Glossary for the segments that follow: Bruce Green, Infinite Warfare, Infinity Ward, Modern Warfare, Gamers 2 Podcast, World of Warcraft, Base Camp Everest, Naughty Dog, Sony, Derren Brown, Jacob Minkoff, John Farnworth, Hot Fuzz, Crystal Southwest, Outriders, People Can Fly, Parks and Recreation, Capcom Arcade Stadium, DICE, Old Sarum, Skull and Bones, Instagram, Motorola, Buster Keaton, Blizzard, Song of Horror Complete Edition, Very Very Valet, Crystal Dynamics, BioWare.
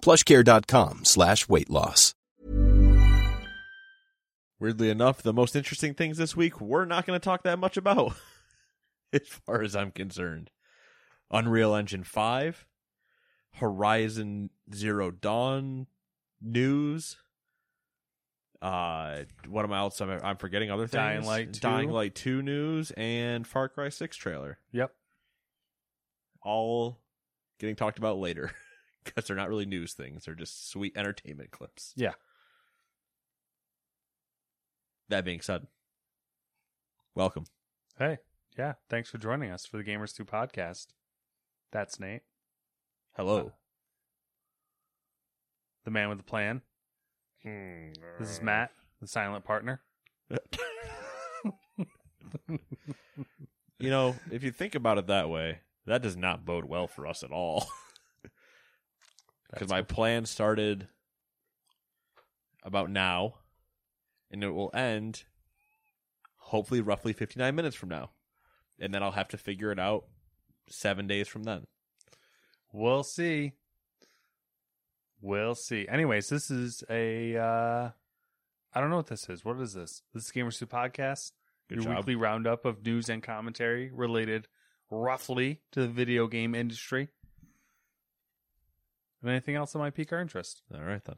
PlushCare.com/weight loss. Weirdly enough, the most interesting things this week we're not going to talk that much about, as far as I'm concerned. Unreal Engine 5, Horizon Zero Dawn news. What am I else? I'm forgetting other things. Dying Light 2 news and Far Cry 6 trailer. Yep, all getting talked about later because they're not really news things; they're just sweet entertainment clips. Yeah. That being said, welcome. Hey, yeah, thanks for joining us for the Gamers 2 Podcast. That's Nate. Hello. The man with the plan. This is Matt, the silent partner. You know, if you think about it that way, that does not bode well for us at all. Because my plan started about now. And it will end, hopefully, roughly 59 minutes from now. And then I'll have to figure it out 7 days from then. We'll see. We'll see. Anyways, this is a... I don't know what this is. What is this? This is Gamers 2 Podcast. Your weekly roundup of news and commentary related roughly to the video game industry. And anything else that might pique our interest. All right, then.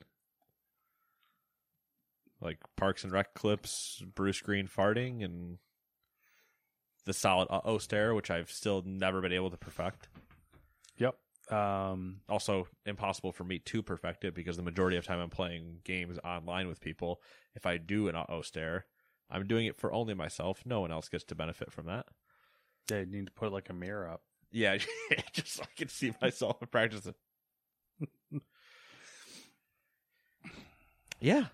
Like Parks and Rec clips, Bruce Green farting, and the solid uh-oh stare, which I've still never been able to perfect. Yep. Also, impossible for me to perfect it because the majority of time I'm playing games online with people. If I do an uh-oh stare, I'm doing it for only myself. No one else gets to benefit from that. Yeah, you need to put like a mirror up. Yeah, just so I can see myself and practice it. Yeah.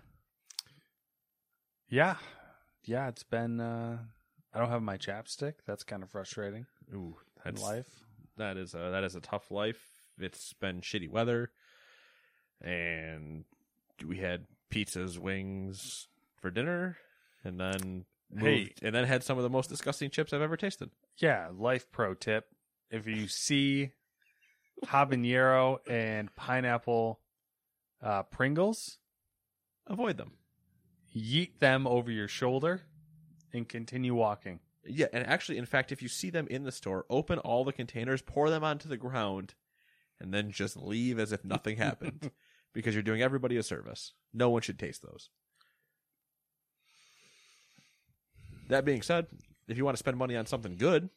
Yeah, it's been, I don't have my chapstick. That's kind of frustrating. Ooh, that's life. That is a tough life. It's been shitty weather, and we had pizzas, wings for dinner, and then moved, and then had some of the most disgusting chips I've ever tasted. Yeah, life pro tip. If you see habanero and pineapple Pringles, avoid them. Yeet them over your shoulder and continue walking. Yeah, and actually, in fact, if you see them in the store, open all the containers, pour them onto the ground, and then just leave as if nothing happened because you're doing everybody a service. No one should taste those. That being said, if you want to spend money on something good,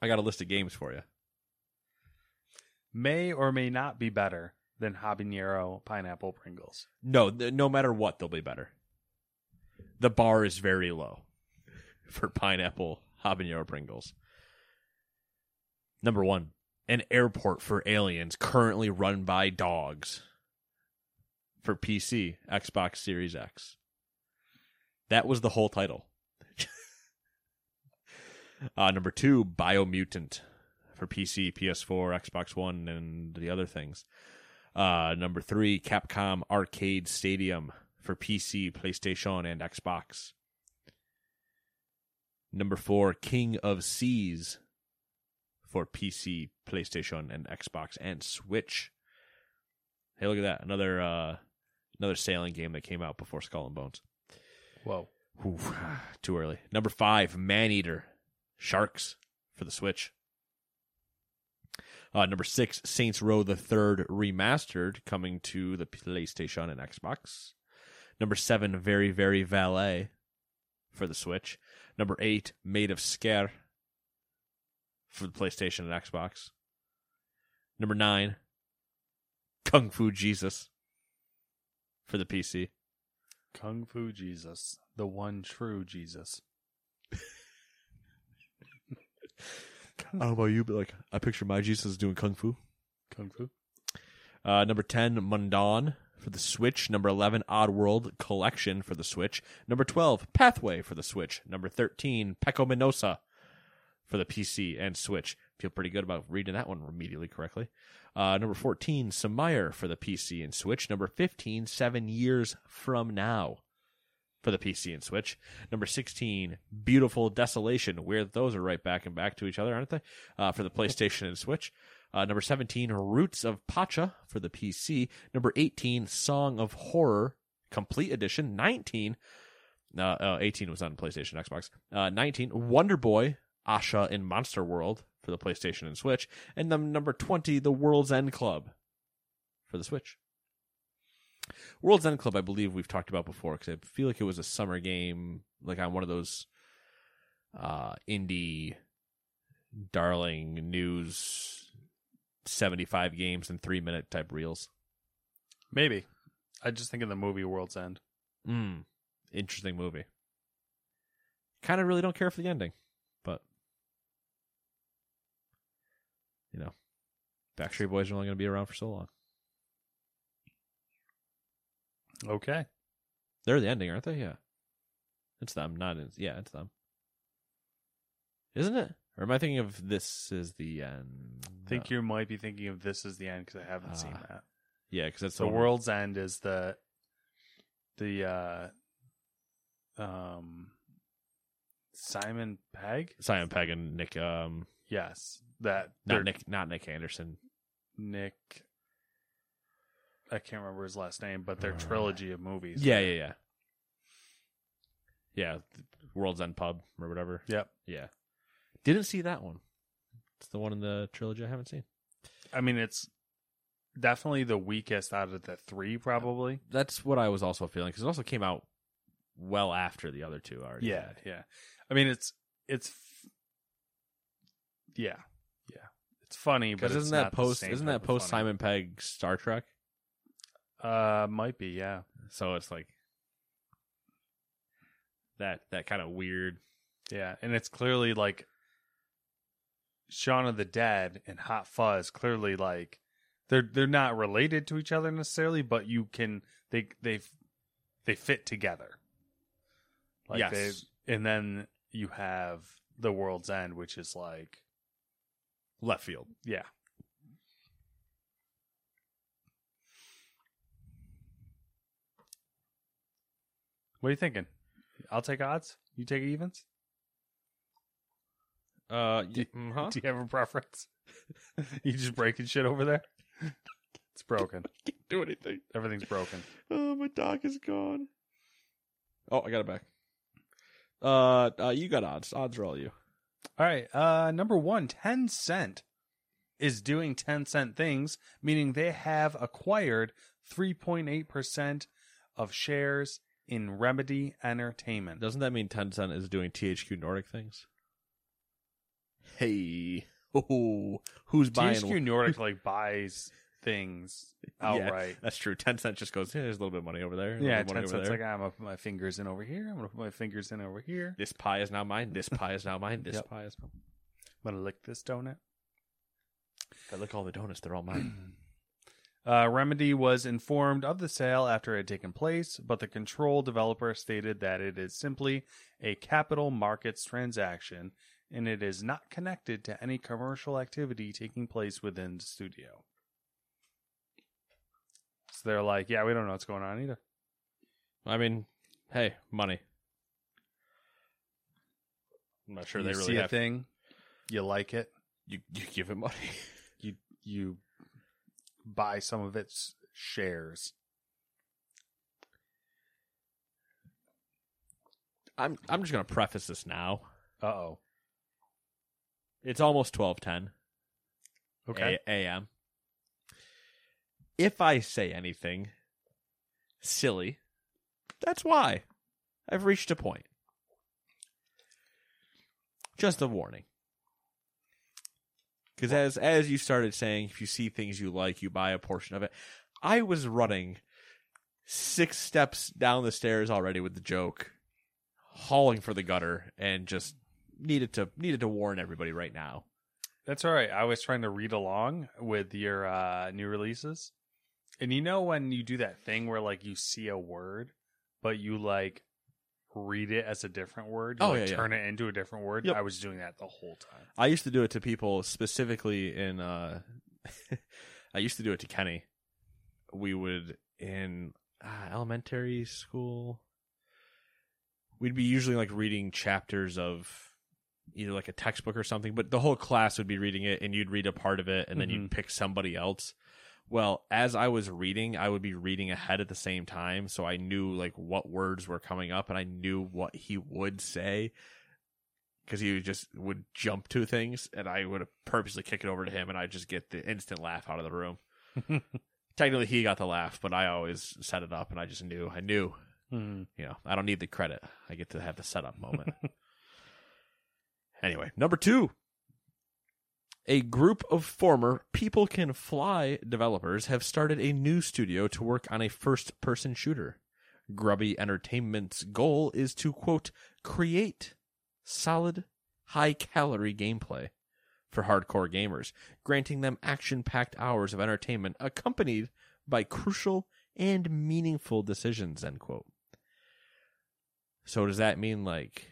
I got a list of games for you. May or may not be better than habanero pineapple Pringles. No, no matter what, they'll be better. The bar is very low for pineapple habanero Pringles. Number one, an airport for aliens currently run by dogs for PC, Xbox Series X. That was the whole title. Number two, Bio Mutant for PC, PS4, Xbox One, and the other things. Number three, Capcom Arcade Stadium for PC, PlayStation, and Xbox. Number four, King of Seas for PC, PlayStation, and Xbox, and Switch. Hey, look at that. Another sailing game that came out before Skull and Bones. Whoa. Oof, too early. Number five, Maneater, Sharks for the Switch. Number 6, Saints Row the Third Remastered, coming to the PlayStation and Xbox. Number 7, Very Very Valet for the Switch. Number 8, Maid of Scare for the PlayStation and Xbox. Number 9, Kung Fu Jesus for the PC. Kung Fu Jesus, the one true Jesus. I don't know about you, but like I picture my Jesus doing Kung Fu. Kung Fu. Number 10, Mundan for the Switch. Number 11, Oddworld Collection for the Switch. Number 12, Pathway for the Switch. Number 13, Pecco Minosa for the PC and Switch. Feel pretty good about reading that one immediately correctly. Number 14, Samire for the PC and Switch. Number 15, 7 Years From Now for the PC and Switch. Number 16, Beautiful Desolation. Weird, those are right back and back to each other, aren't they? For the PlayStation and Switch. Number 17, Roots of Pacha for the PC. Number 18, Song of Horror Complete Edition. 18 was on PlayStation and Xbox. 19, Wonder Boy, Asha in Monster World for the PlayStation and Switch. And then number 20, The World's End Club for the Switch. World's End Club, I believe we've talked about before, because I feel like it was a summer game, like on one of those indie darling news 75 games and 3-minute type reels. Maybe. I just think of the movie World's End. Interesting movie. Kind of really don't care for the ending, but you know, Backstreet Boys are only going to be around for so long. Okay. They're the ending, aren't they? Yeah. It's them, it's them. Isn't it? Or am I thinking of This Is the End? I think you might be thinking of This Is the End, because I haven't seen that. Yeah, because that's the World's End is the Simon Pegg? Simon Pegg and Nick yes. Nick Anderson. Nick, I can't remember his last name, but their trilogy of movies. Yeah. Yeah, World's End Pub or whatever. Yep. Yeah. Didn't see that one. It's the one in the trilogy I haven't seen. I mean, it's definitely the weakest out of the three, probably. That's what I was also feeling, because it also came out well after the other two already. Yeah. I mean, it's funny, but isn't that post Simon Pegg Star Trek? Might be, yeah. So it's like that kind of weird. Yeah, and it's clearly like Shaun of the Dead and Hot Fuzz. Clearly, like they're not related to each other necessarily, but they fit together. Like yes, and then you have The World's End, which is like left field. Yeah. What are you thinking? I'll take odds. You take evens? Do you have a preference? You just breaking shit over there? It's broken. I can't do anything. Everything's broken. Oh, my dog is gone. Oh, I got it back. You got odds. Odds are all you. All right. Number 1, Tencent is doing Tencent things, meaning they have acquired 3.8% of shares in Remedy Entertainment. Doesn't that mean Tencent is doing THQ Nordic things? Hey, who's buying? THQ Nordic like buys things outright. Yeah, that's true. Tencent just goes, hey, there's a little bit of money over there. Yeah, Tencent's like, I'm gonna put my fingers in over here. I'm gonna put my fingers in over here. This pie is now mine. This pie is now mine. This pie is mine. I'm gonna lick this donut. I lick all the donuts. They're all mine. Remedy was informed of the sale after it had taken place, but the Control developer stated that it is simply a capital markets transaction, and it is not connected to any commercial activity taking place within the studio. So they're like, yeah, we don't know what's going on either. I mean, hey, money. I'm not sure you they really see have a thing. You like it. You give it money. You buy some of its shares. I'm just gonna preface this now. Uh oh. It's almost 12:10. Okay. A.M. If I say anything silly, that's why. I've reached a point. Just a warning. Because as you started saying, if you see things you like, you buy a portion of it. I was running 6 steps down the stairs already with the joke, hauling for the gutter, and just needed to warn everybody right now. That's all right. I was trying to read along with your new releases. And you know when you do that thing where like you see a word, but you like read it as a different word, turn it into a different word? Yep. I was doing that the whole time. I used to do it to people specifically in... I used to do it to Kenny. We would, in elementary school, we'd be usually like reading chapters of... either like a textbook or something, but the whole class would be reading it and you'd read a part of it and then you'd pick somebody else. Well, as I was reading, I would be reading ahead at the same time. So I knew like what words were coming up and I knew what he would say because he just would jump to things and I would purposely kick it over to him and I'd just get the instant laugh out of the room. Technically he got the laugh, but I always set it up and I just knew. I knew, you know, I don't need the credit. I get to have the setup moment. Anyway, number 2, a group of former People Can Fly developers have started a new studio to work on a first-person shooter. Grubby Entertainment's goal is to, quote, create solid, high-calorie gameplay for hardcore gamers, granting them action-packed hours of entertainment accompanied by crucial and meaningful decisions, end quote. So does that mean, like...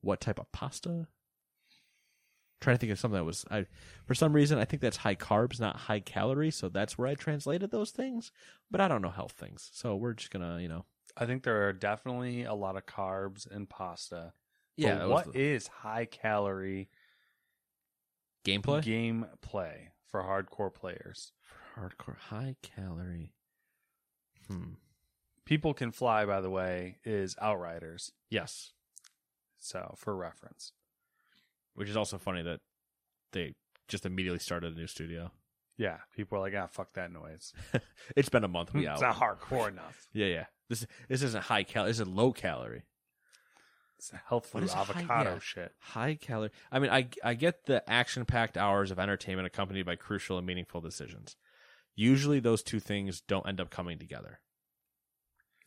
what type of pasta? I'm trying to think of something that was... for some reason, I think that's high carbs, not high calorie, so that's where I translated those things. But I don't know health things, so we're just going to, you know... I think there are definitely a lot of carbs in pasta. Yeah. But what is high calorie... Gameplay for hardcore players. For hardcore... high calorie... People Can Fly, by the way, is Outriders. Yes. So, for reference. Which is also funny that they just immediately started a new studio. Yeah. People are like, fuck that noise. It's been a month. We out. It's not hardcore enough. Yeah. This isn't high calorie. This is low calorie. It's a healthful avocado shit. High calorie. I mean, I get the action-packed hours of entertainment accompanied by crucial and meaningful decisions. Usually, those two things don't end up coming together.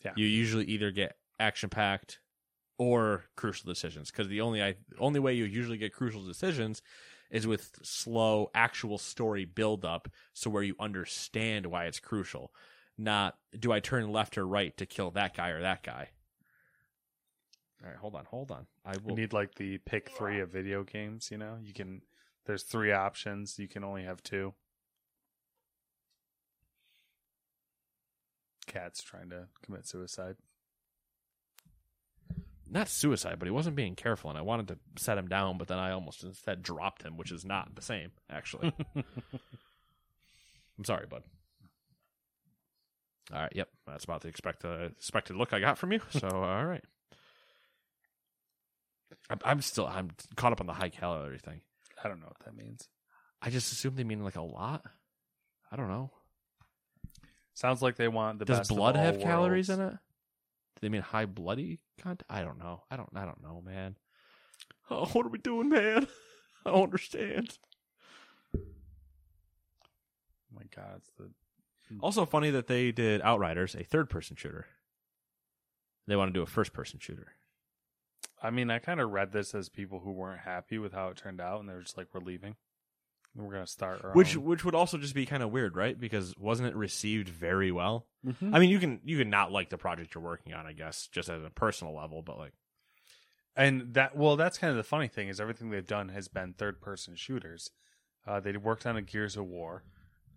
Yeah. You usually either get action-packed... or crucial decisions, because the only way you usually get crucial decisions is with slow, actual story build-up, so where you understand why it's crucial. Not, do I turn left or right to kill that guy or that guy? All right, hold on. You need, like, the pick 3 of video games, you know? There's 3 options. You can only have 2. Cat's trying to commit suicide. Not suicide, but he wasn't being careful, and I wanted to set him down, but then I almost instead dropped him, which is not the same, actually. I'm sorry, bud. All right, yep, that's about the expected look I got from you, so all right. I'm caught up on the high-calorie thing. I don't know what that means. I just assume they mean, like, a lot? I don't know. Sounds like they want the best of all worlds. Does blood have calories in it? They mean high bloody content? I don't know. I don't know, man. Oh, what are we doing, man? I don't understand. Oh my God, it's the... Also funny that they did Outriders, a third-person shooter. They want to do a first-person shooter. I mean, I kind of read this as people who weren't happy with how it turned out, and they were just like, we're leaving. We're going to start our Which would also just be kind of weird, right? Because wasn't it received very well? Mm-hmm. I mean, you can not like the project you're working on, I guess, just at a personal level, but like... And that's kind of the funny thing, is everything they've done has been third-person shooters. They worked on a Gears of War.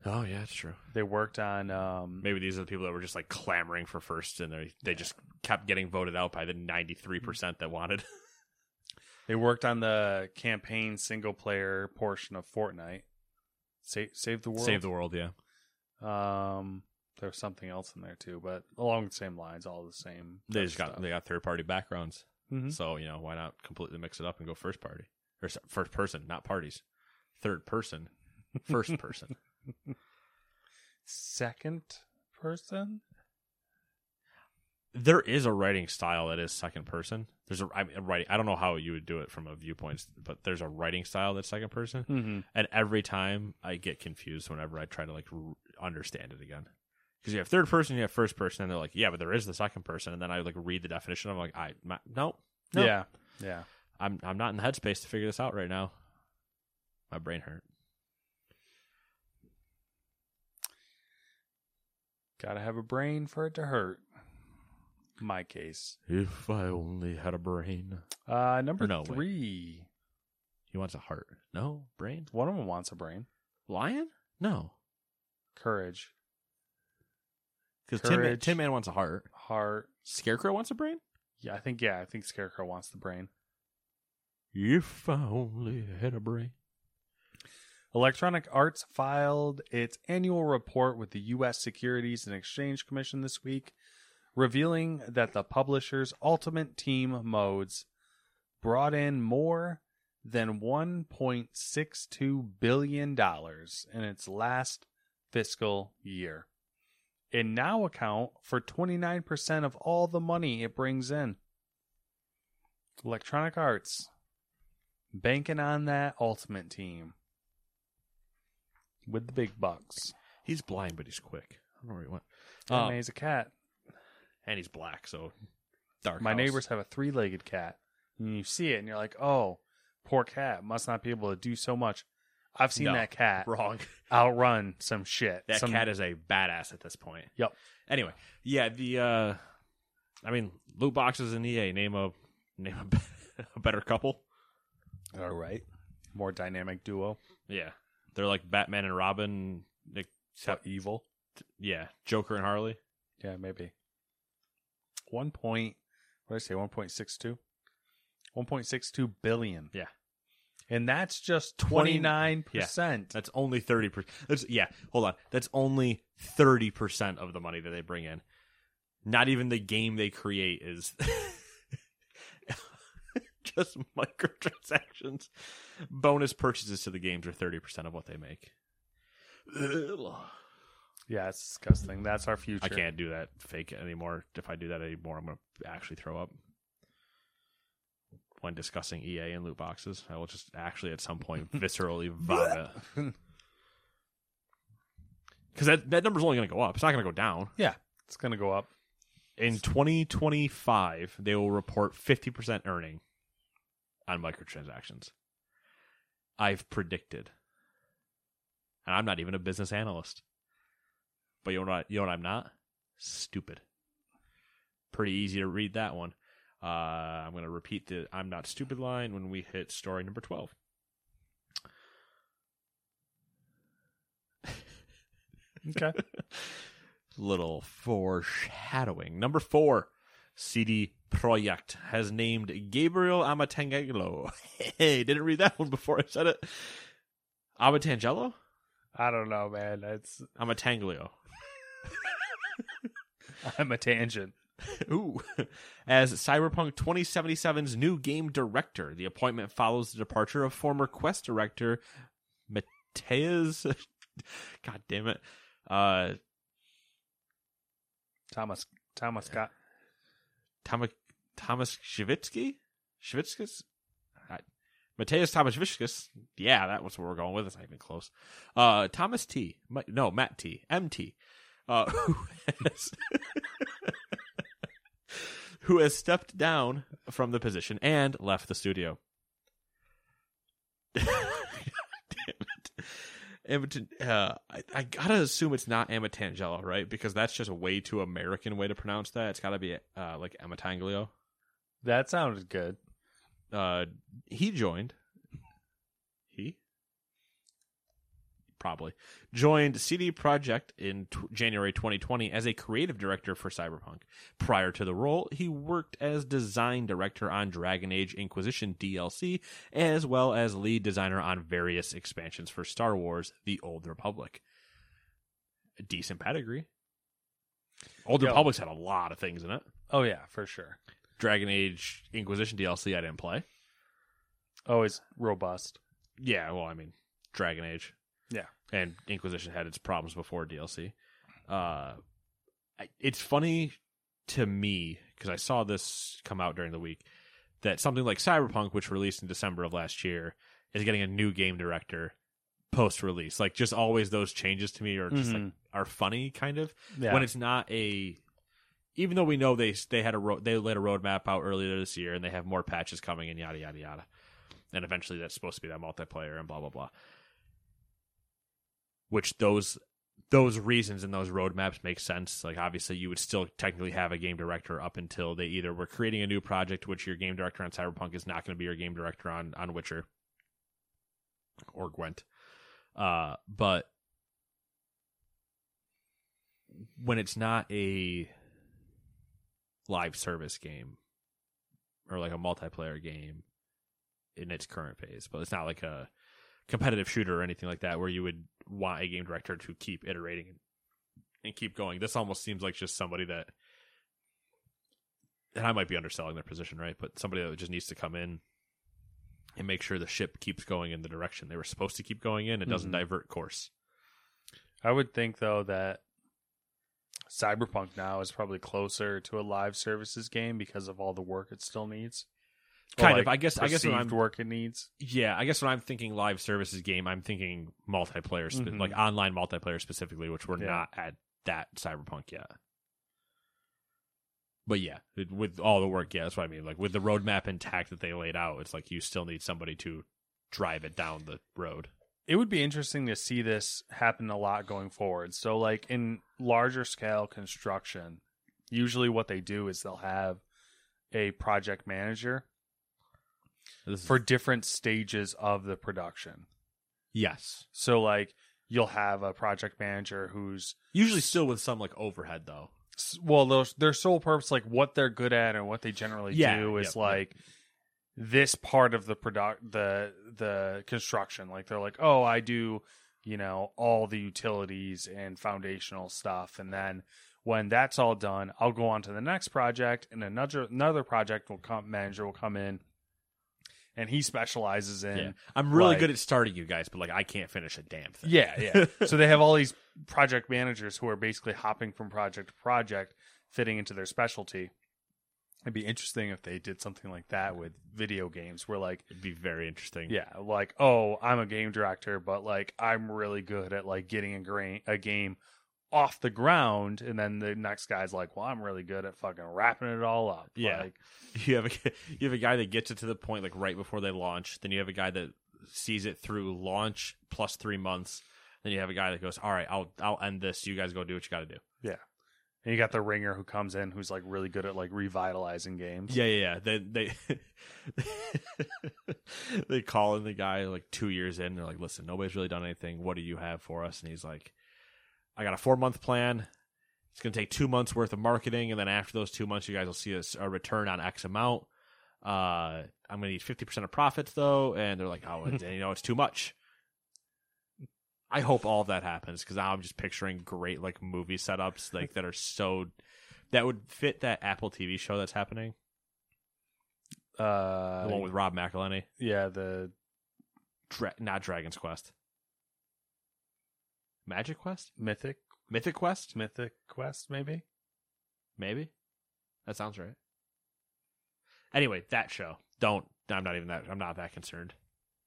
Oh, yeah, that's true. They worked on... maybe these are the people that were just like clamoring for first, and they just kept getting voted out by the 93% that wanted... They worked on the campaign single-player portion of Fortnite. Save the World? Save the World, yeah. There was something else in there, too, but along the same lines, all the same. They got third-party backgrounds, so you know why not completely mix it up and go first-party? Or first-person, not parties. Third-person, First person. Second person? There is a writing style that is second person. There's a writing. I don't know how you would do it from a viewpoint, but there's a writing style that's second person. Mm-hmm. And every time I get confused whenever I try to like understand it again, because you have third person, you have first person, and they're like, yeah, but there is the second person. And then I like read the definition. I'm like, no. Yeah. I'm not in the headspace to figure this out right now. My brain hurt. Gotta have a brain for it to hurt. My case. If I only had a brain. Number three. Wait. He wants a heart. No, brain. One of them wants a brain. Lion? No. Courage. Because Tin Man wants a heart. Heart. Scarecrow wants a brain? Yeah, I think Scarecrow wants the brain. If I only had a brain. Electronic Arts filed its annual report with the U.S. Securities and Exchange Commission this week, revealing that the publisher's Ultimate Team modes brought in more than $1.62 billion in its last fiscal year, and now account for 29% of all the money it brings in. Electronic Arts, banking on that Ultimate Team with the big bucks. He's blind, but he's quick. I don't know where he went. And he's a cat. And he's black, so dark. My neighbors have a 3-legged cat, and you see it, and you're like, "Oh, poor cat, must not be able to do so much." I've seen that cat outrun some shit. That cat is a badass at this point. Yep. Anyway, yeah, loot boxes in EA. Name a better couple. All right, more dynamic duo. Yeah, they're like Batman and Robin, except evil. Yeah, Joker and Harley. Yeah, maybe. 1.62 billion. Yeah. And that's just 29%. Yeah, that's only 30%. That's only 30% of the money that they bring in. Not even the game they create is just microtransactions. Bonus purchases to the games are 30% of what they make. Ugh. Yeah, it's disgusting. That's our future. I can't do that fake anymore. If I do that anymore, I'm going to actually throw up. When discussing EA and loot boxes, I will just actually at some point viscerally vomit. Because that number's only going to go up. It's not going to go down. Yeah, it's going to go up. In 2025, they will report 50% earning on microtransactions. I've predicted. And I'm not even a business analyst. But you know what I'm not? Stupid. Pretty easy to read that one. I'm going to repeat the I'm not stupid line when we hit story number 12. Okay. Little foreshadowing. Number 4, CD Projekt has named Gabriel Amatangelo. Hey, didn't read that one before I said it. Amatangelo? I don't know, man. Amatanglio. I'm a tangent. Ooh. As Cyberpunk 2077's new game director, the appointment follows the departure of former Quest director Mateusz. God damn it. Thomas Shivitsky? Shivitsky? Mateusz Tomaszewski, yeah, that was where we're going with. It's not even close. Matt T. M.T. Who has stepped down from the position and left the studio. Damn it. I got to assume it's not Amatangelo, right? Because that's just a way too American way to pronounce that. It's got to be like Amatanglio. That sounded good. He probably joined CD Projekt in January 2020 as a creative director for Cyberpunk. Prior to the role, he worked as design director on Dragon Age Inquisition DLC, as well as lead designer on various expansions for Star Wars The Old Republic. A decent pedigree. Old Republic's had a lot of things in it. Oh yeah, for sure. Dragon Age Inquisition DLC I didn't play. Oh, it's robust. Yeah, well, I mean, Dragon Age. Yeah. And Inquisition had its problems before DLC. It's funny to me, because I saw this come out during the week, that something like Cyberpunk, which released in December of last year, is getting a new game director post-release. Like, just always those changes to me are just like are funny, kind of. Yeah. When it's not a... Even though we know they laid a roadmap out earlier this year, and they have more patches coming, and yada, yada, yada. And eventually that's supposed to be that multiplayer and blah, blah, blah. Which those reasons and those roadmaps make sense. Like, obviously, you would still technically have a game director up until they either were creating a new project, which your game director on Cyberpunk is not going to be your game director on Witcher or Gwent. But when it's not a live service game or like a multiplayer game in its current phase, but it's not like a competitive shooter or anything like that where you would want a game director to keep iterating and keep going. This almost seems like just somebody that, and I might be underselling their position, right? But somebody that just needs to come in and make sure the ship keeps going in the direction they were supposed to keep going in. It doesn't divert course. I would think, though, that Cyberpunk now is probably closer to a live services game because of all the work it still needs. I guess what I'm work it needs. Yeah, I guess when I'm thinking live services game, I'm thinking multiplayer, like online multiplayer specifically, which we're not at that Cyberpunk yet. But yeah, with all the work, that's what I mean. Like with the roadmap intact that they laid out, it's like you still need somebody to drive it down the road. It would be interesting to see this happen a lot going forward. So like in larger scale construction, usually what they do is they'll have a project manager for different stages of the production. Yes. So like you'll have a project manager who's usually still with some like overhead though. Well, their sole purpose, like what they're good at and what they generally do is like this part of the product, the construction. Like they're like, oh, I do, you know, all the utilities and foundational stuff. And then when that's all done, I'll go on to the next project and another project manager will come in. And he specializes in... Yeah. I'm really good at starting you guys, but like I can't finish a damn thing. Yeah. So they have all these project managers who are basically hopping from project to project, fitting into their specialty. It'd be interesting if they did something like that with video games where like... It'd be very interesting. Yeah, like, oh, I'm a game director, but like I'm really good at like getting a game off the ground, and then the next guy's like, well, I'm really good at fucking wrapping it all up. Yeah. Like, you have a guy that gets it to the point like right before they launch. Then you have a guy that sees it through launch plus 3 months. Then you have a guy that goes, all right, I'll end this. You guys go do what you got to do. Yeah. And you got the ringer who comes in who's like really good at like revitalizing games. Yeah. They they call in the guy like 2 years in. They're like, listen, nobody's really done anything. What do you have for us? And he's like, I got a 4-month plan. It's going to take 2 months worth of marketing. And then after those 2 months, you guys will see a return on X amount. I'm going to need 50% of profits though. And they're like, oh, it's too much. I hope all of that happens. Cause now I'm just picturing great like movie setups like that are so that would fit that Apple TV show that's happening. The one with Rob McElhenney. Yeah. The not Dragon's Quest. Magic Quest? Mythic Quest? Mythic Quest, maybe? Maybe. That sounds right. Anyway, that show. I'm not that concerned.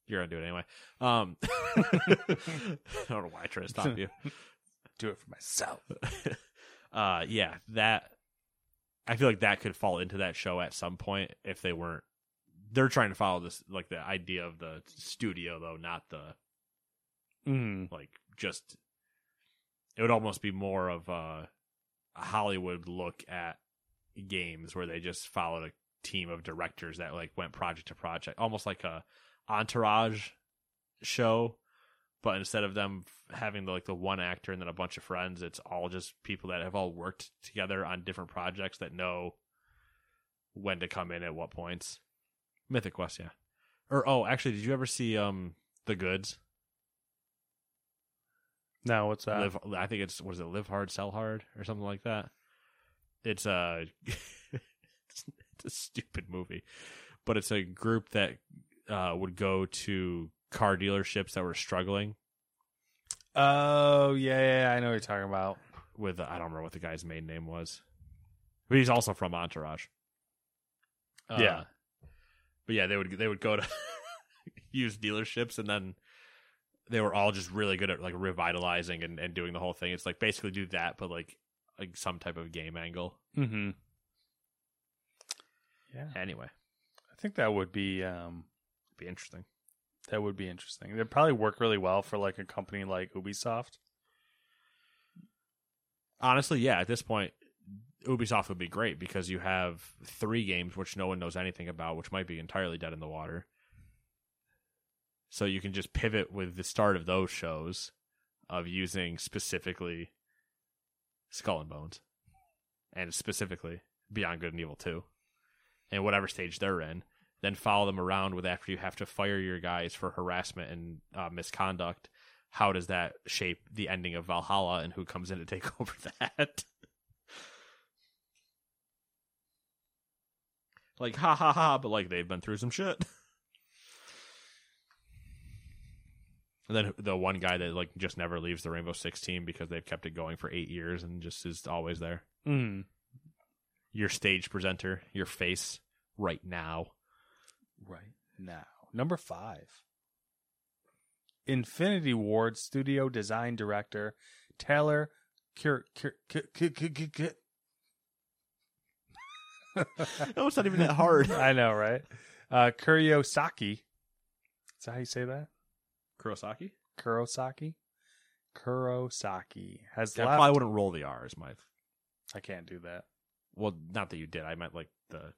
You're going to do it anyway. I don't know why I try to stop you. Do it for myself. That... I feel like that could fall into that show at some point if they weren't... They're trying to follow this, like, the idea of the studio, though, not the... Like, just... It would almost be more of a Hollywood look at games where they just followed a team of directors that like went project to project, almost like a Entourage show. But instead of them having the one actor and then a bunch of friends, it's all just people that have all worked together on different projects that know when to come in at what points. Mythic Quest, yeah. Or actually, did you ever see The Goods? No, what's that? I think it's, what is it, Live Hard, Sell Hard, or something like that. It's a, it's a stupid movie, but it's a group that would go to car dealerships that were struggling, Oh, yeah, I know what you're talking about. With I don't remember what the guy's main name was. But he's also from Entourage. Yeah. But yeah, they would go to used dealerships, and then they were all just really good at like revitalizing and doing the whole thing. It's like basically do that, but like some type of game angle. Mm-hmm. Yeah. Anyway. I think that would be interesting. That would be interesting. They'd probably work really well for like a company like Ubisoft. Honestly, yeah. At this point, Ubisoft would be great because you have 3 games which no one knows anything about, which might be entirely dead in the water. So you can just pivot with the start of those shows of using specifically Skull and Bones and specifically Beyond Good and Evil 2 and whatever stage they're in. Then follow them around with after you have to fire your guys for harassment and misconduct. How does that shape the ending of Valhalla and who comes in to take over that? Like, ha ha ha, but like they've been through some shit. And then the one guy that like just never leaves the Rainbow Six team because they've kept it going for 8 years and just is always there. Mm. Your stage presenter, your face right now. Right now. Number 5. Infinity Ward studio design director Taylor Kurosaki. No, it's not even that hard. I know, right? Kurosaki. Is that how you say that? Kurosaki. Has I probably wouldn't roll the R's, Mike. I can't do that. Well, not that you did. I meant like the...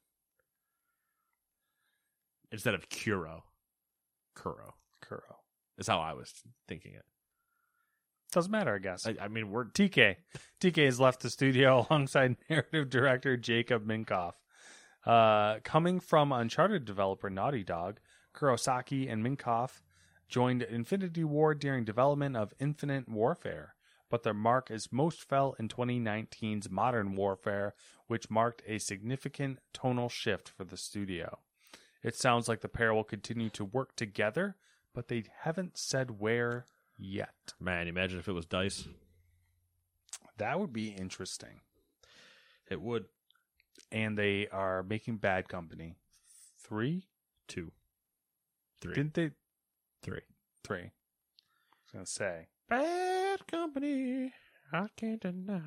Instead of Kuro. Is how I was thinking it. Doesn't matter, I guess. I mean, we're... TK has left the studio alongside narrative director Jacob Minkoff. Coming from Uncharted developer Naughty Dog, Kurosaki and Minkoff joined Infinity Ward during development of Infinite Warfare, but their mark is most felt in 2019's Modern Warfare, which marked a significant tonal shift for the studio. It sounds like the pair will continue to work together, but they haven't said where yet. Man, imagine if it was DICE. That would be interesting. It would. And they are making Bad Company. 3? 2. 3. Didn't they? 3. I was going to say. Bad Company. I can't deny.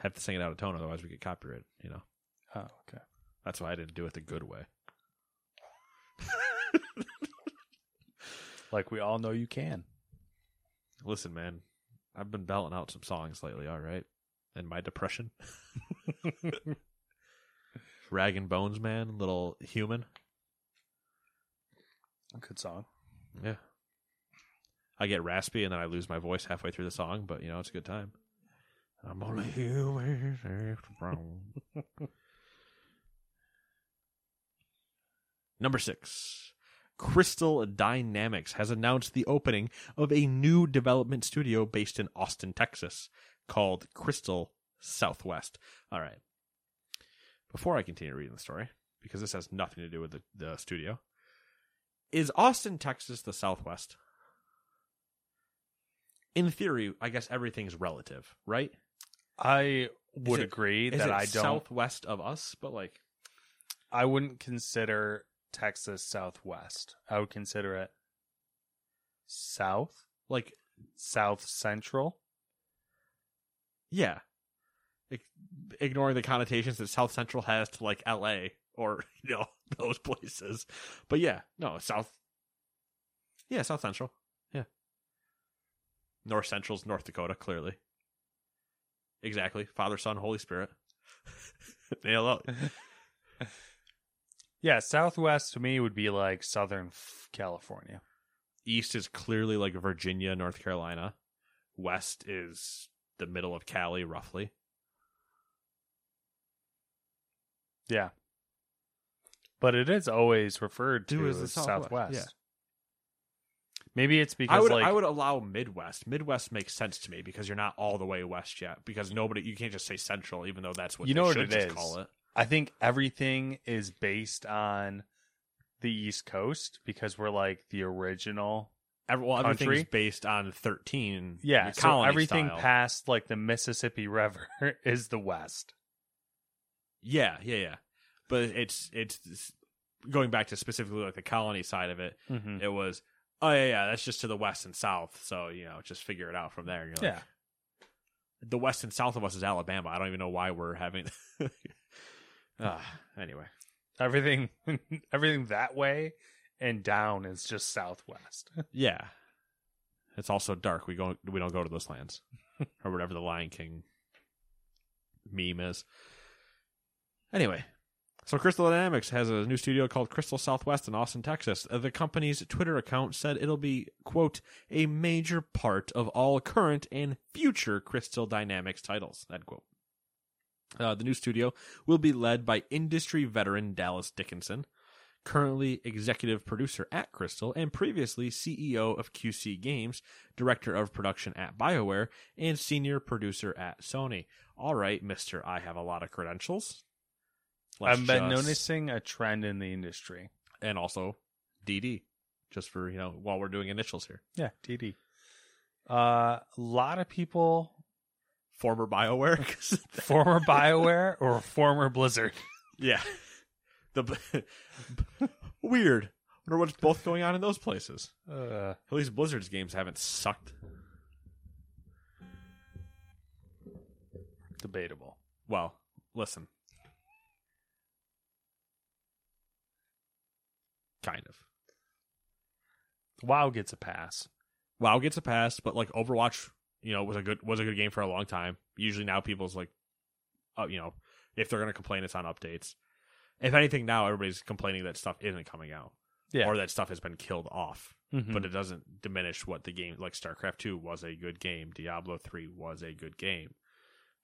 Have to sing it out of tone, otherwise we get copyrighted, you know. Oh, okay. That's why I didn't do it the good way. Like we all know you can. Listen, man, I've been belting out some songs lately, all right? And my depression. Rag and Bones, man, Little Human. Good song. Yeah. I get raspy and then I lose my voice halfway through the song, but, you know, it's a good time. I'm only human after wrong. Number 6. Crystal Dynamics has announced the opening of a new development studio based in Austin, Texas, called Crystal Southwest. All right. Before I continue reading the story, because this has nothing to do with the studio, is Austin, Texas the Southwest? In theory, I guess everything's relative, right? I would agree that I don't... Southwest of us, but like... I wouldn't consider... Texas Southwest. I would consider it South, like South Central. Yeah, ignoring the connotations that South Central has to like LA or you know those places. But yeah, no South. Yeah, South Central. Yeah, North Central's North Dakota, clearly. Exactly, Father, Son, Holy Spirit. Nail it. Yeah, Southwest to me would be like Southern California. East is clearly like Virginia, North Carolina. West is the middle of Cali, roughly. Yeah. But it is always referred to as the Southwest. Yeah. Maybe it's because I would allow Midwest. Midwest makes sense to me because you're not all the way west yet. Because you can't just say Central, even though that's what you know should just call it. I think everything is based on the East Coast because we're like the original everything's based on 13. Yeah, so everything style. Past like the Mississippi River is the West. Yeah. But it's going back to specifically like the colony side of it. Mm-hmm. It was that's just to the west and south. So just figure it out from there. And you're like, the west and south of us is Alabama. I don't even know why we're having. Anyway, everything that way and down is just southwest. Yeah, it's also dark. We don't go to those lands or whatever the Lion King meme is. Anyway, so Crystal Dynamics has a new studio called Crystal Southwest in Austin, Texas. The company's Twitter account said it'll be, quote, a major part of all current and future Crystal Dynamics titles, end quote. The new studio will be led by industry veteran Dallas Dickinson, currently executive producer at Crystal and previously CEO of QC Games, director of production at BioWare, and senior producer at Sony. All right, Mr. I have a lot of credentials. I've been noticing a trend in the industry. And also DD, just for, while we're doing initials here. Yeah, DD. A lot of people... Former BioWare? Former BioWare or former Blizzard? Yeah. Weird. I wonder what's both going on in those places. At least Blizzard's games haven't sucked. Debatable. Well, listen. Kind of. WoW gets a pass. But like Overwatch, was a good game for a long time. Usually now people's like, if they're gonna complain, it's on updates. If anything, now everybody's complaining that stuff isn't coming out, or that stuff has been killed off. Mm-hmm. But it doesn't diminish what the game, like StarCraft 2 was a good game, Diablo 3 was a good game,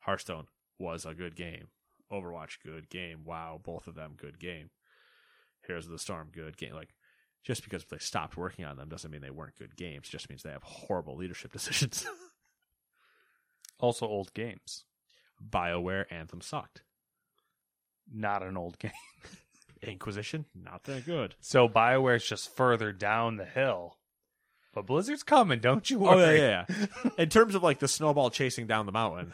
Hearthstone was a good game, Overwatch good game, WoW both of them good game. Heroes of the Storm, good game. Like, just because they stopped working on them doesn't mean they weren't good games. It just means they have horrible leadership decisions. Also, old games. BioWare Anthem sucked. Not an old game. Inquisition, not that good. So BioWare's just further down the hill. But Blizzard's coming, don't you worry. Oh, yeah. In terms of like the snowball chasing down the mountain,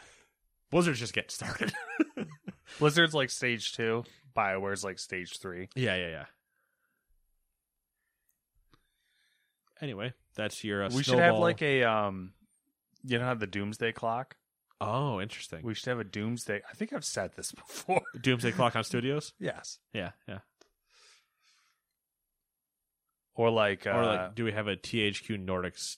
Blizzard's just getting started. Blizzard's like stage 2. BioWare's like stage 3. Yeah. Anyway, that's your we snowball. Should have like a how the doomsday clock? Oh, interesting. We should have a doomsday. I think I've said this before. Doomsday clock on studios? Yes. Yeah. Or like do we have a THQ Nordic's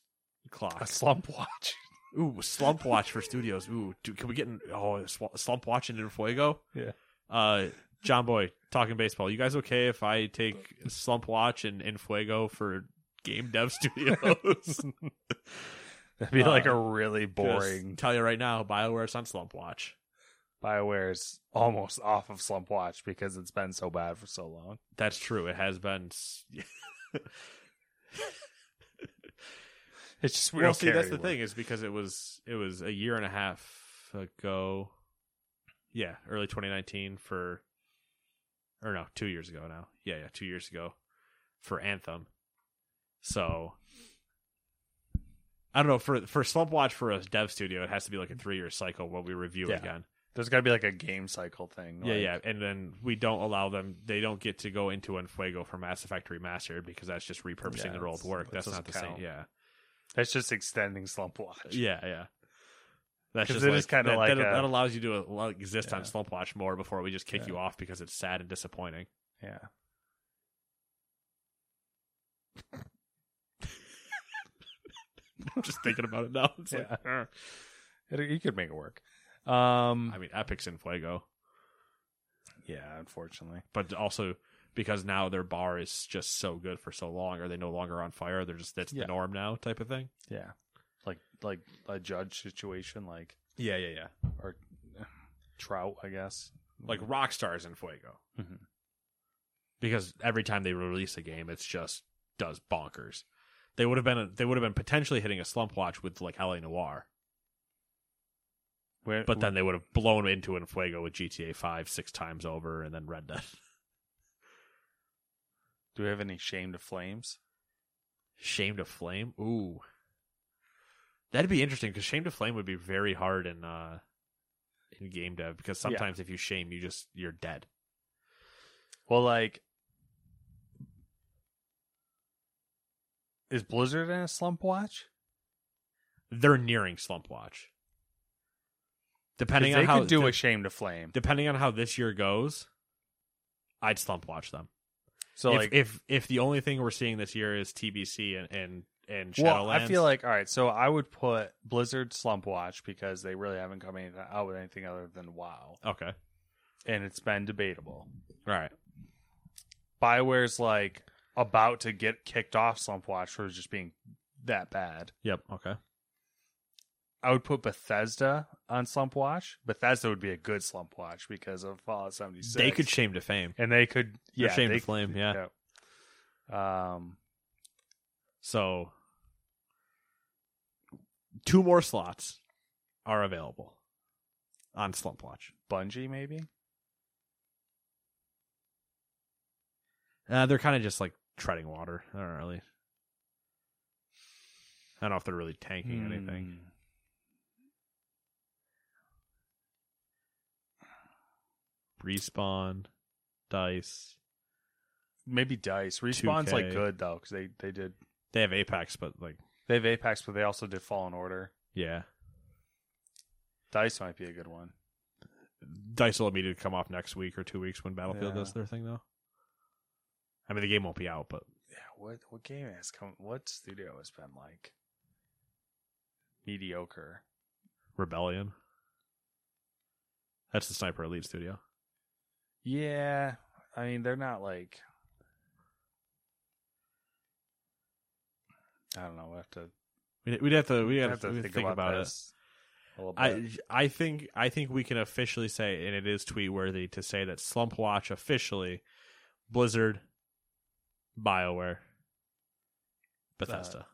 clock? A slump watch. Ooh, slump watch for studios. Ooh, dude, can we get slump watch in Fuego? Yeah. John Boy, talking baseball. You guys okay if I take Slump Watch and Fuego for Game Dev Studios? That'd be like a really boring. Tell you right now, BioWare's on Slump Watch. BioWare's almost off of Slump Watch because it's been so bad for so long. That's true. It has been. It's just weird. Well, see, that's the thing is because it was a year and a half ago. Yeah, early 2019 for, or no, 2 years ago now. Yeah, 2 years ago for Anthem. So, I don't know, for Slump Watch for a dev studio, it has to be like a 3-year cycle where we review again. There's got to be like a game cycle thing. Like... Yeah, and then we don't allow them, they don't get to go into Enfuego for Mass Effect Remastered because that's just repurposing the old work. That's not the count. Same, That's just extending Slump Watch. Yeah. That's just like, kind of like that allows you to exist on Slump Watch more before we just kick you off because it's sad and disappointing. Yeah. I'm just thinking about it now. It's you could make it work. Epic's in Fuego. Yeah, unfortunately. But also because now their bar is just so good for so long, are they no longer on fire? They're just that's the norm now, type of thing. Yeah. Like a Judge situation, like yeah, or Trout, I guess. Like Rockstar's in Fuego, because every time they release a game, it's just does bonkers. They would have been potentially hitting a slump watch with like LA Noire, but then they would have blown into in Fuego with GTA 5 6 times over, and then Red Dead. Do we have any Shame to Flames? Shame to Flame? Ooh. That'd be interesting, because Shame to Flame would be very hard in game dev, because sometimes if you shame, you're dead. Well, like, is Blizzard in a slump watch? They're nearing slump watch. Depending on how they could do a Shame to Flame. Depending on how this year goes, I'd slump watch them. So if, like, if the only thing we're seeing this year is TBC and Shadowlands, well, I feel like, all right, so I would put Blizzard slump watch because they really haven't come out with anything other than WoW. Okay, and it's been debatable. All right, BioWare's like about to get kicked off slump watch for just being that bad. Yep. Okay. I would put Bethesda on slump watch. Bethesda would be a good slump watch because of Fallout 76. They could Shame to Fame, and they could Shame to Flame. Yeah. Yeah. So, two more slots are available on slump watch. Bungie, maybe. They're kind of just like treading water. I don't know if they're really tanking anything. Respawn, DICE. Maybe DICE. Respawn's 2K. Like good though, because they did. They have Apex, but like they have Apex, but they also did Fallen Order. Yeah. DICE might be a good one. DICE will immediately come off next week or 2 weeks when Battlefield does their thing though. I mean, the game won't be out, but yeah, what game has come? What studio has been like mediocre? Rebellion. That's the Sniper Elite studio. Yeah, I mean, they're not like... I don't know, we'd have to think about it a little bit. I think we can officially say, and it is tweet-worthy to say that slump watch officially, Blizzard, BioWare, Bethesda,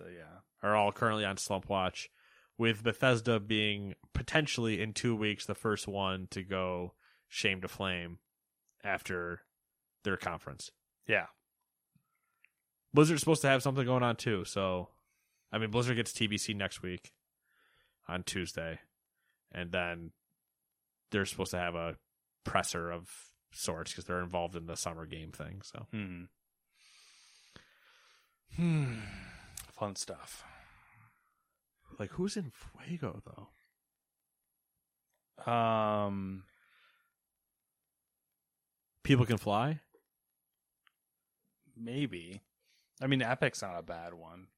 yeah. Are all currently on slump watch, with Bethesda being potentially in 2 weeks the first one to go Shame to Flame after their conference. Yeah. Blizzard's supposed to have something going on too, so I mean, Blizzard gets TBC next week on Tuesday, and then they're supposed to have a presser of sorts because they're involved in the summer game thing, so. Fun stuff. Like, who's in Fuego though? People Can Fly? Maybe. I mean, Epic's not a bad one.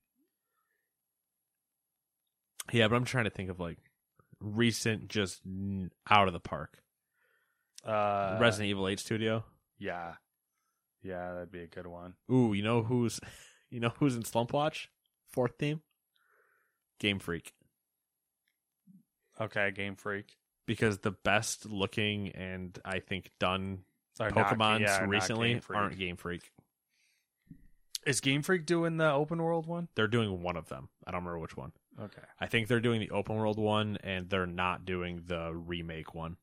Yeah, but I'm trying to think of like recent, just out of the park. Resident Evil 8 Studio? Yeah. Yeah, that'd be a good one. Ooh, you know who's in slump watch? Fourth team? Game Freak. Okay, Game Freak. Because the best looking and I think done Pokemons recently aren't Game Freak. Is Game Freak doing the open world one? They're doing one of them. I don't remember which one. Okay. I think they're doing the open world one, and they're not doing the remake one.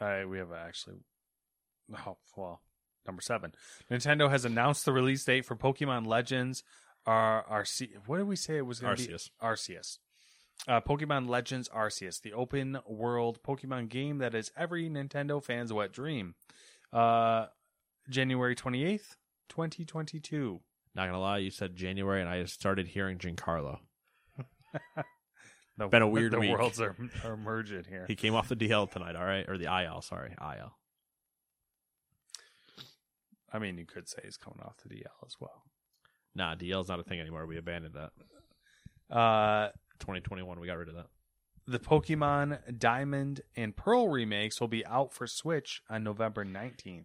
We have actually... Oh, well, number 7. Nintendo has announced the release date for Pokemon Legends Arceus. What did we say it was going to be? Arceus. Pokemon Legends Arceus, the open world Pokemon game that is every Nintendo fan's wet dream. January 28th, 2022. Not going to lie, you said January and I started hearing Giancarlo. Been a weird week. The worlds are merging here. He came off the DL tonight, all right? Or the IL, sorry. IL. I mean, you could say he's coming off the DL as well. Nah, DL's not a thing anymore. We abandoned that. 2021, we got rid of that. The Pokemon Diamond and Pearl remakes will be out for Switch on November 19th.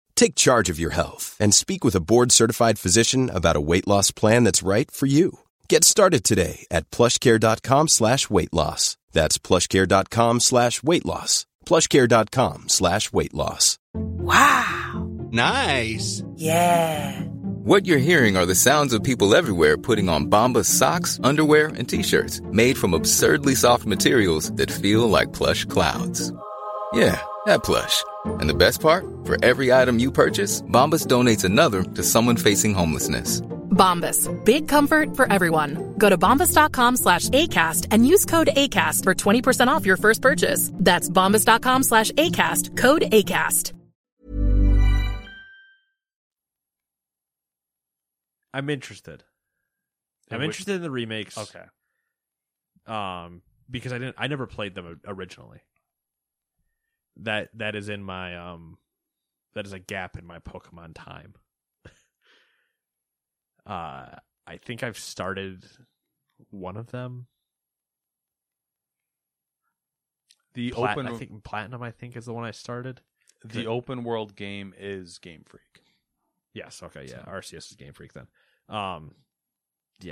Take charge of your health and speak with a board-certified physician about a weight loss plan that's right for you. Get started today at PlushCare.com/weight loss. That's PlushCare.com/weight loss. PlushCare.com/weight loss. Wow. Nice. Yeah. What you're hearing are the sounds of people everywhere putting on Bombas socks, underwear, and T-shirts made from absurdly soft materials that feel like plush clouds. Yeah, that plush. And the best part? For every item you purchase, Bombas donates another to someone facing homelessness. Bombas. Big comfort for everyone. Go to bombas.com/ACAST and use code ACAST for 20% off your first purchase. That's bombas.com/ACAST. Code ACAST. I'm interested. I'm interested in the remakes. Okay. Because I never played them originally. That is in my that is a gap in my Pokemon time. I think I've started one of them. The Platinum, I think, is the one I started. The open world game is Game Freak. Yes. Okay. Yeah. RCS is Game Freak then. Yeah,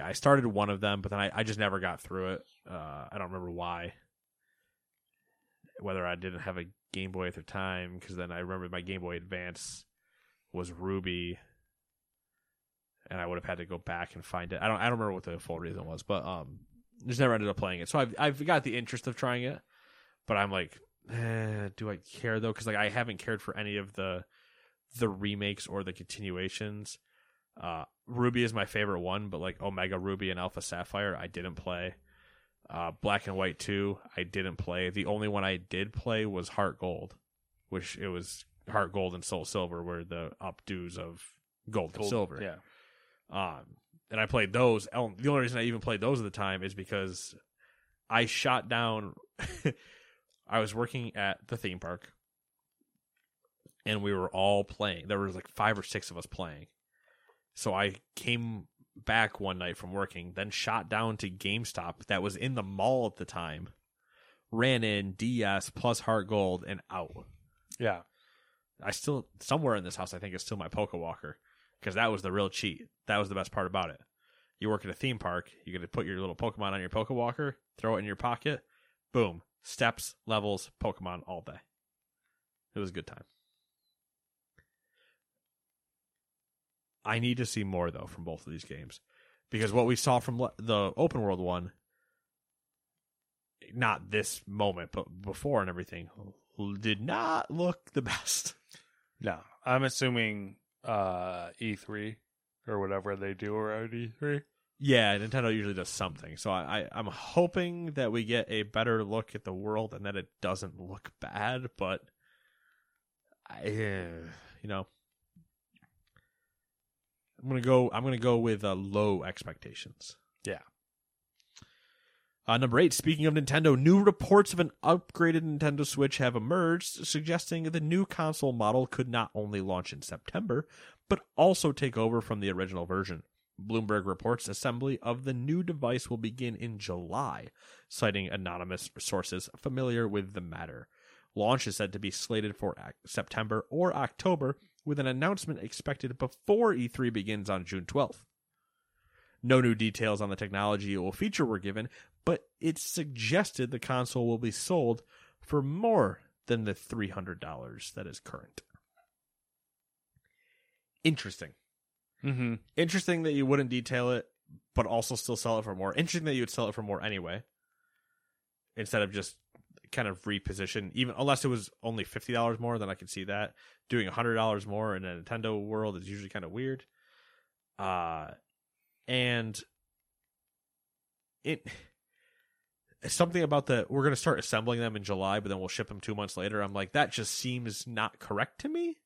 I started one of them, but then I just never got through it. I don't remember why. Whether I didn't have a Game Boy at the time, because then I remember my Game Boy Advance was Ruby, and I would have had to go back and find it. I don't remember what the full reason was, but just never ended up playing it. So I've got the interest of trying it, but I'm like, do I care though? Because like I haven't cared for any of the remakes or the continuations. Ruby is my favorite one, but like Omega Ruby and Alpha Sapphire, I didn't play. Black and White 2, I didn't play. The only one I did play was Heart Gold, which it was Heart Gold and Soul Silver were the updos of Gold and Silver. Yeah. And I played those. The only reason I even played those at the time is because I shot down... I was working at the theme park, and we were all playing. There was like 5 or 6 of us playing. So I came back one night from working, then shot down to GameStop that was in the mall at the time, ran in DS plus Heart Gold and out. Yeah. I still, somewhere in this house, I think it's still my Poke Walker, because that was the real cheat. That was the best part about it. You work at a theme park, you get to put your little Pokemon on your Poke Walker, throw it in your pocket, boom, steps, levels, Pokemon all day. It was a good time. I need to see more, though, from both of these games. Because what we saw from the open world one, not this moment, but before and everything, did not look the best. No. I'm assuming E3 or whatever they do around E3. Yeah, Nintendo usually does something. So I'm hoping that we get a better look at the world and that it doesn't look bad. But, I'm gonna go with low expectations. Yeah. Number 8. Speaking of Nintendo, new reports of an upgraded Nintendo Switch have emerged, suggesting the new console model could not only launch in September, but also take over from the original version. Bloomberg reports assembly of the new device will begin in July, citing anonymous sources familiar with the matter. Launch is said to be slated for September or October, with an announcement expected before E3 begins on June 12th. No new details on the technology it will feature were given, but it's suggested the console will be sold for more than the $300 that is current. Interesting. Mm-hmm. Interesting that you wouldn't detail it, but also still sell it for more. Interesting that you would sell it for more anyway, instead of just kind of reposition, even unless it was only $50 more, then I could see that. Doing $100 more in a Nintendo world is usually kind of weird. And it something about the we're going to start assembling them in July, but then we'll ship them 2 months later. I'm like, that just seems not correct to me.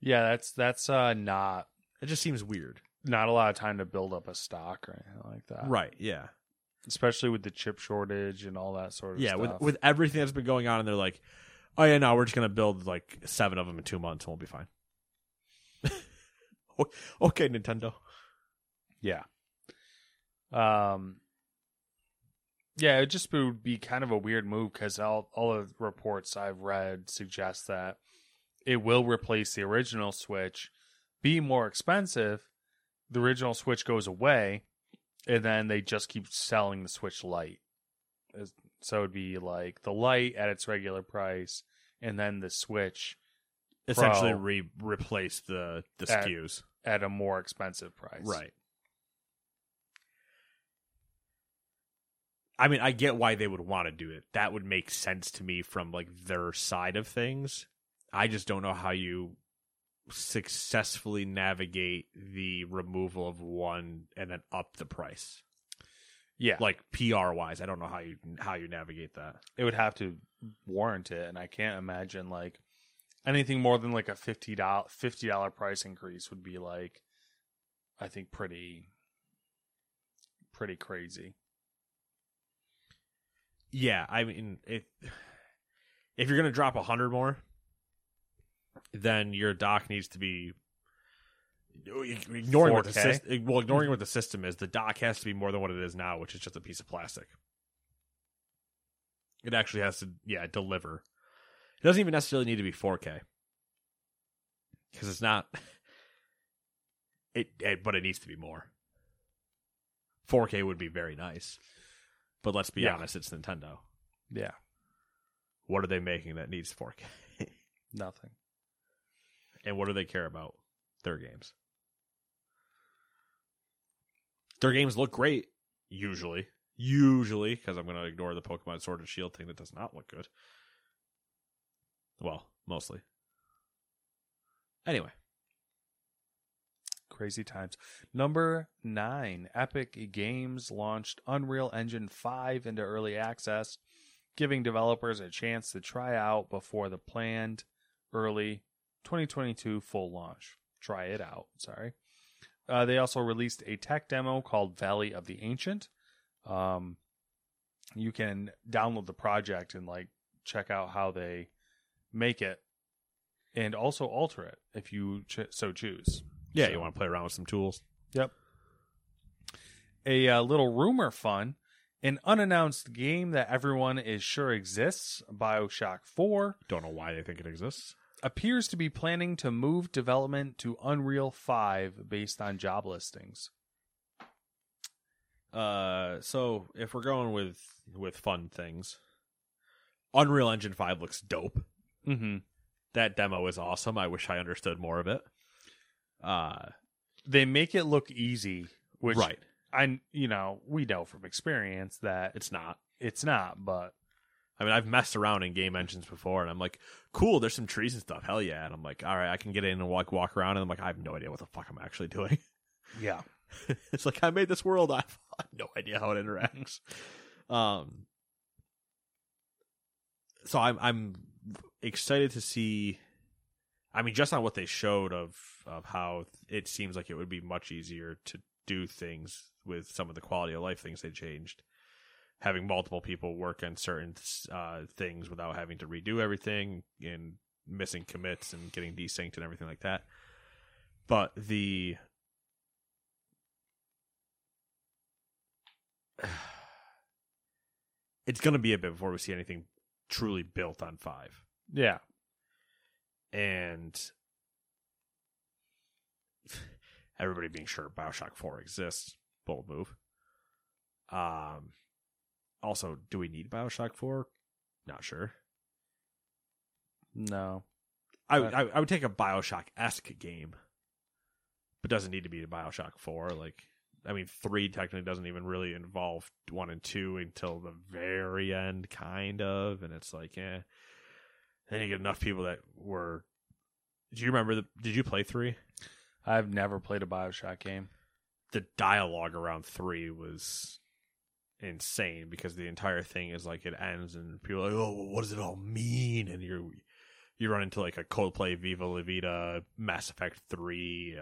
Yeah, that's not. It just seems weird. Not a lot of time to build up a stock or anything like that. Right. Yeah. Especially with the chip shortage and all that sort of stuff. Yeah, with everything that's been going on, and they're like, oh yeah, no, we're just going to build like 7 of them in 2 months and we'll be fine. Okay, Nintendo. Yeah. Yeah, it just would be kind of a weird move because all the reports I've read suggest that it will replace the original Switch, be more expensive, the original Switch goes away, and then they just keep selling the Switch Lite. So it'd be like the Lite at its regular price, and then the Switch essentially replace the SKUs at a more expensive price. Right. I mean, I get why they would want to do it. That would make sense to me from like their side of things. I just don't know how you successfully navigate the removal of one and then up the price. Yeah, like PR wise, I don't know how you navigate that. It would have to warrant it, and I can't imagine like anything more than like a $50 price increase would be like, I think pretty crazy. Yeah, I mean, if you're gonna drop 100 more, then your dock needs to be ignoring what the system is. The dock has to be more than what it is now, which is just a piece of plastic. It actually has to, deliver. It doesn't even necessarily need to be 4K because it's not. But it needs to be more. 4K would be very nice, but let's be honest, it's Nintendo. Yeah. What are they making that needs 4K? Nothing. And what do they care about? Their games. Their games look great, usually. Usually, because I'm going to ignore the Pokemon Sword and Shield thing that does not look good. Well, mostly. Anyway. Crazy times. Number 9. Epic Games launched Unreal Engine 5 into early access, giving developers a chance to try out before the planned early 2022 full launch. Try it out. Sorry. They also released a tech demo called Valley of the Ancient. You can download the project and like check out how they make it, and also alter it if you so choose. Yeah, so, you want to play around with some tools. Yep. A little rumor fun. An unannounced game that everyone is sure exists, BioShock 4. Don't know why they think it exists. Appears to be planning to move development to Unreal 5 based on job listings. So if we're going with fun things, Unreal Engine 5 looks dope. Mm-hmm. That demo is awesome. I wish I understood more of it. They make it look easy, which right. We know from experience that it's not, but. I mean, I've messed around in game engines before, and I'm like, cool, there's some trees and stuff. Hell yeah. And I'm like, all right, I can get in and walk around, and I'm like, I have no idea what the fuck I'm actually doing. Yeah. It's like, I made this world. I have no idea how it interacts. So I'm excited to see, I mean, just on what they showed of how it seems like it would be much easier to do things with some of the quality of life things they changed. Having multiple people work on certain things without having to redo everything and missing commits and getting desynced and everything like that. But it's going to be a bit before we see anything truly built on 5. Yeah. And everybody being sure BioShock 4 exists. Bold move. Also, do we need BioShock 4? Not sure. No. I would take a BioShock-esque game, but doesn't need to be a BioShock 4. Like I mean, 3 technically doesn't even really involve 1 and 2 until the very end, kind of. And it's like, eh. Then you get enough people that were... Do you remember, did you play 3? I've never played a BioShock game. The dialogue around 3 was insane because the entire thing is like it ends and people are like, oh, what does it all mean? And you run into like a Coldplay, Viva La Vida, Mass Effect 3.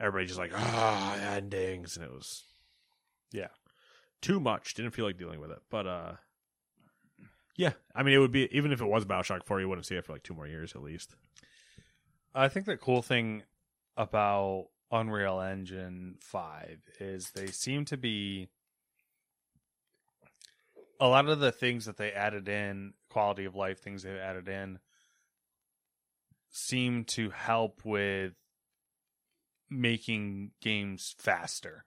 Everybody just like, endings. And it was, yeah, too much. Didn't feel like dealing with it. But, yeah, I mean, it would be, even if it was BioShock 4, you wouldn't see it for like 2 more years at least. I think the cool thing about Unreal Engine 5 is they seem to be, a lot of the things that they added in, quality of life things they've added in, seem to help with making games faster.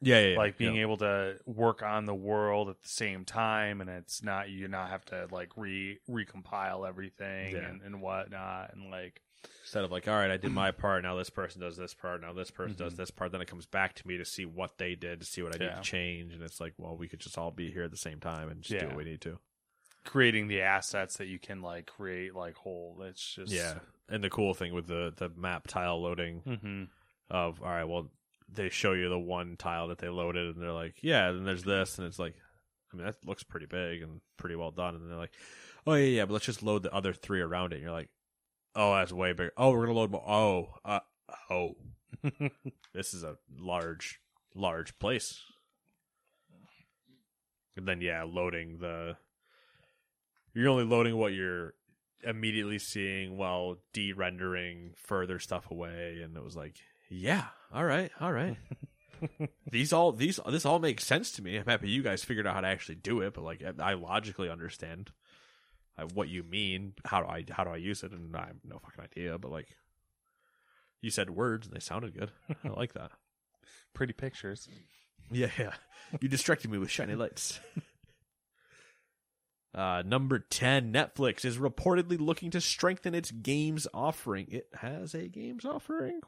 Yeah. Like being able to work on the world at the same time, and it's not, you not have to like recompile everything and whatnot, and like instead of like, all right, I did my part, now this person does this part, now this person does this part, then it comes back to me to see what they did, to see what I need to change, and it's like, well, we could just all be here at the same time and just do what we need to. Creating the assets that you can like create like whole, it's just and the cool thing with the map tile loading of, all right, well, they show you the one tile that they loaded, and they're like, yeah, then there's this, and it's like, I mean, that looks pretty big and pretty well done, and they're like, oh yeah, but let's just load the other 3 around it, and you're like, oh, that's way bigger. Oh, we're gonna load more. Oh, this is a large place. And then loading the, you're only loading what you're immediately seeing while de-rendering further stuff away, and it was like, yeah, all right. This all makes sense to me. I'm happy you guys figured out how to actually do it, but like, I logically understand what you mean. How do I use it? And I have no fucking idea, but like, you said words and they sounded good. I like that. Pretty pictures. Yeah. You distracted me with shiny lights. Number 10, Netflix is reportedly looking to strengthen its games offering. It has a games offering? ?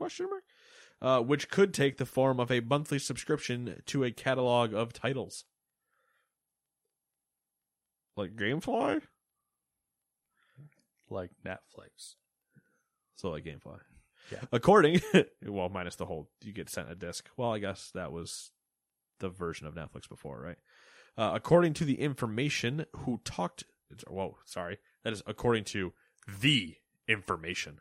Which could take the form of a monthly subscription to a catalog of titles. Like Gamefly? Like Netflix. So like Gamefly. Yeah. According, well, minus the whole, you get sent a disc. Well, I guess that was the version of Netflix before, right? According to the information who talked, that is according to the information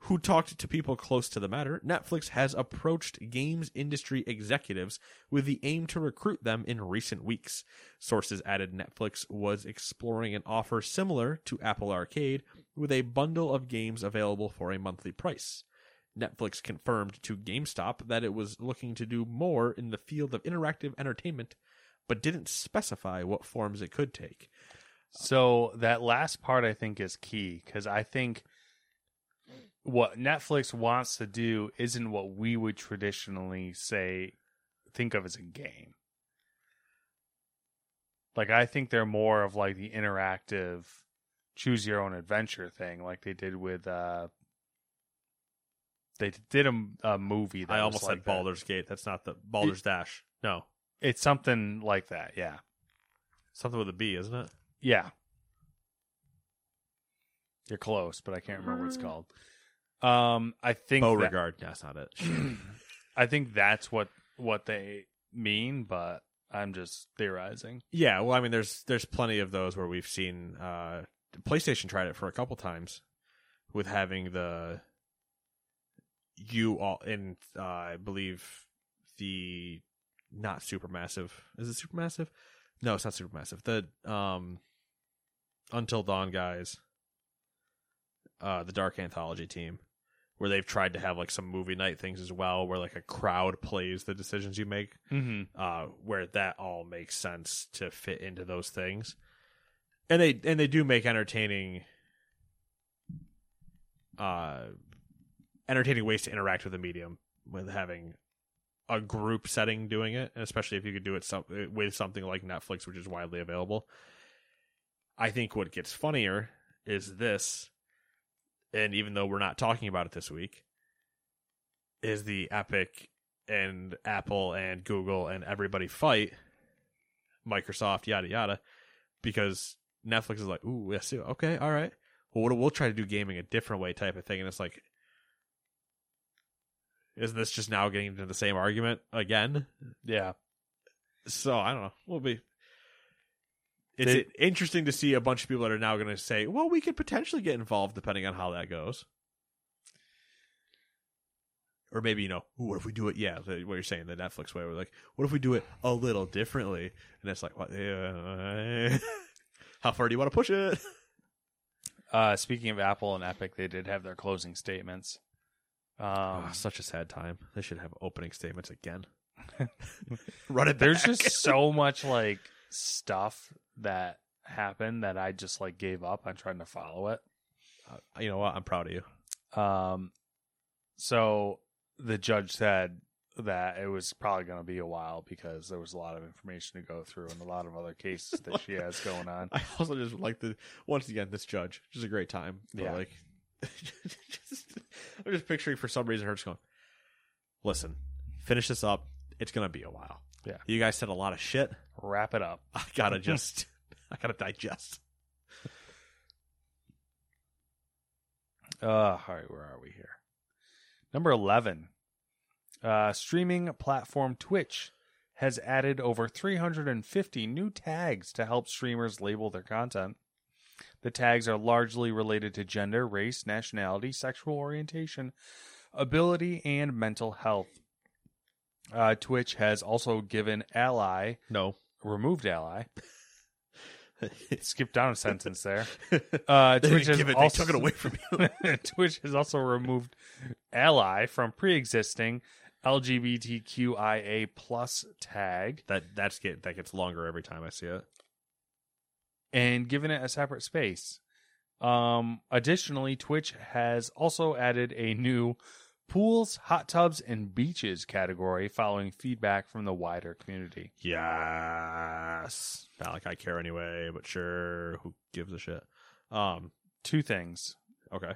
who talked to people close to the matter, Netflix has approached games industry executives with the aim to recruit them in recent weeks. Sources added Netflix was exploring an offer similar to Apple Arcade with a bundle of games available for a monthly price. Netflix confirmed to GameStop that it was looking to do more in the field of interactive entertainment, but didn't specify what forms it could take. So that last part I think is key, because I think what Netflix wants to do isn't what we would traditionally think of as a game. Like, I think they're more of like the interactive choose your own adventure thing, like they did with they did a movie. That I almost said like Baldur's Gate. That's not the Baldur's Dash. No. It's something like that, yeah. Something with a B, isn't it? Yeah. You're close, but I can't remember what it's called. I think Beauregard. That's not it. I think that's what they mean, but I'm just theorizing. Yeah, well, I mean, there's plenty of those where we've seen PlayStation tried it for a couple times with having the you all in I believe the not Supermassive. Is it Supermassive? No, it's not Supermassive. The Until Dawn guys, the Dark Anthology team, where they've tried to have like some movie night things as well, where like a crowd plays the decisions you make, where that all makes sense to fit into those things, and they do make entertaining ways to interact with the medium with having a group setting doing it, and especially if you could do it with something like Netflix, which is widely available. I think what gets funnier is this, and even though we're not talking about it this week, is the Epic and Apple and Google and everybody fight, Microsoft, yada yada, because Netflix is like, ooh, yes, okay, all right, well, we'll try to do gaming a different way type of thing. And it's like, isn't this just now getting into the same argument again? Yeah. So I don't know. We'll be. It's interesting to see a bunch of people that are now going to say, well, we could potentially get involved depending on how that goes. Or maybe, you know, what if we do it? Yeah, what you're saying, the Netflix way. We're like, what if we do it a little differently? And it's like, what? How far do you want to push it? Speaking of Apple and Epic, they did have their closing statements. Such a sad time. They should have opening statements again. Run it back. There's just so much like stuff that happened that I just like gave up on trying to follow it. You know what? I'm proud of you. So the judge said that it was probably going to be a while because there was a lot of information to go through and a lot of other cases that she has going on. I also just like the, once again, this judge, just a great time. But yeah. Like, I'm just picturing for some reason her just going, listen, finish this up. It's going to be a while. Yeah. You guys said a lot of shit. Wrap it up. I got to digest. All right. Where are we here? Number 11. Streaming platform Twitch has added over 350 new tags to help streamers label their content. The tags are largely related to gender, race, nationality, sexual orientation, ability, and mental health. Twitch has also given removed Ally. Skip down a sentence there. They took it away from you. Twitch has also removed Ally from pre-existing LGBTQIA plus tag. That gets longer every time I see it. And given it a separate space. Additionally, Twitch has also added a new pools, hot tubs, and beaches category following feedback from the wider community. Yes. Not like I care anyway, but sure. Who gives a shit? Two things. Okay.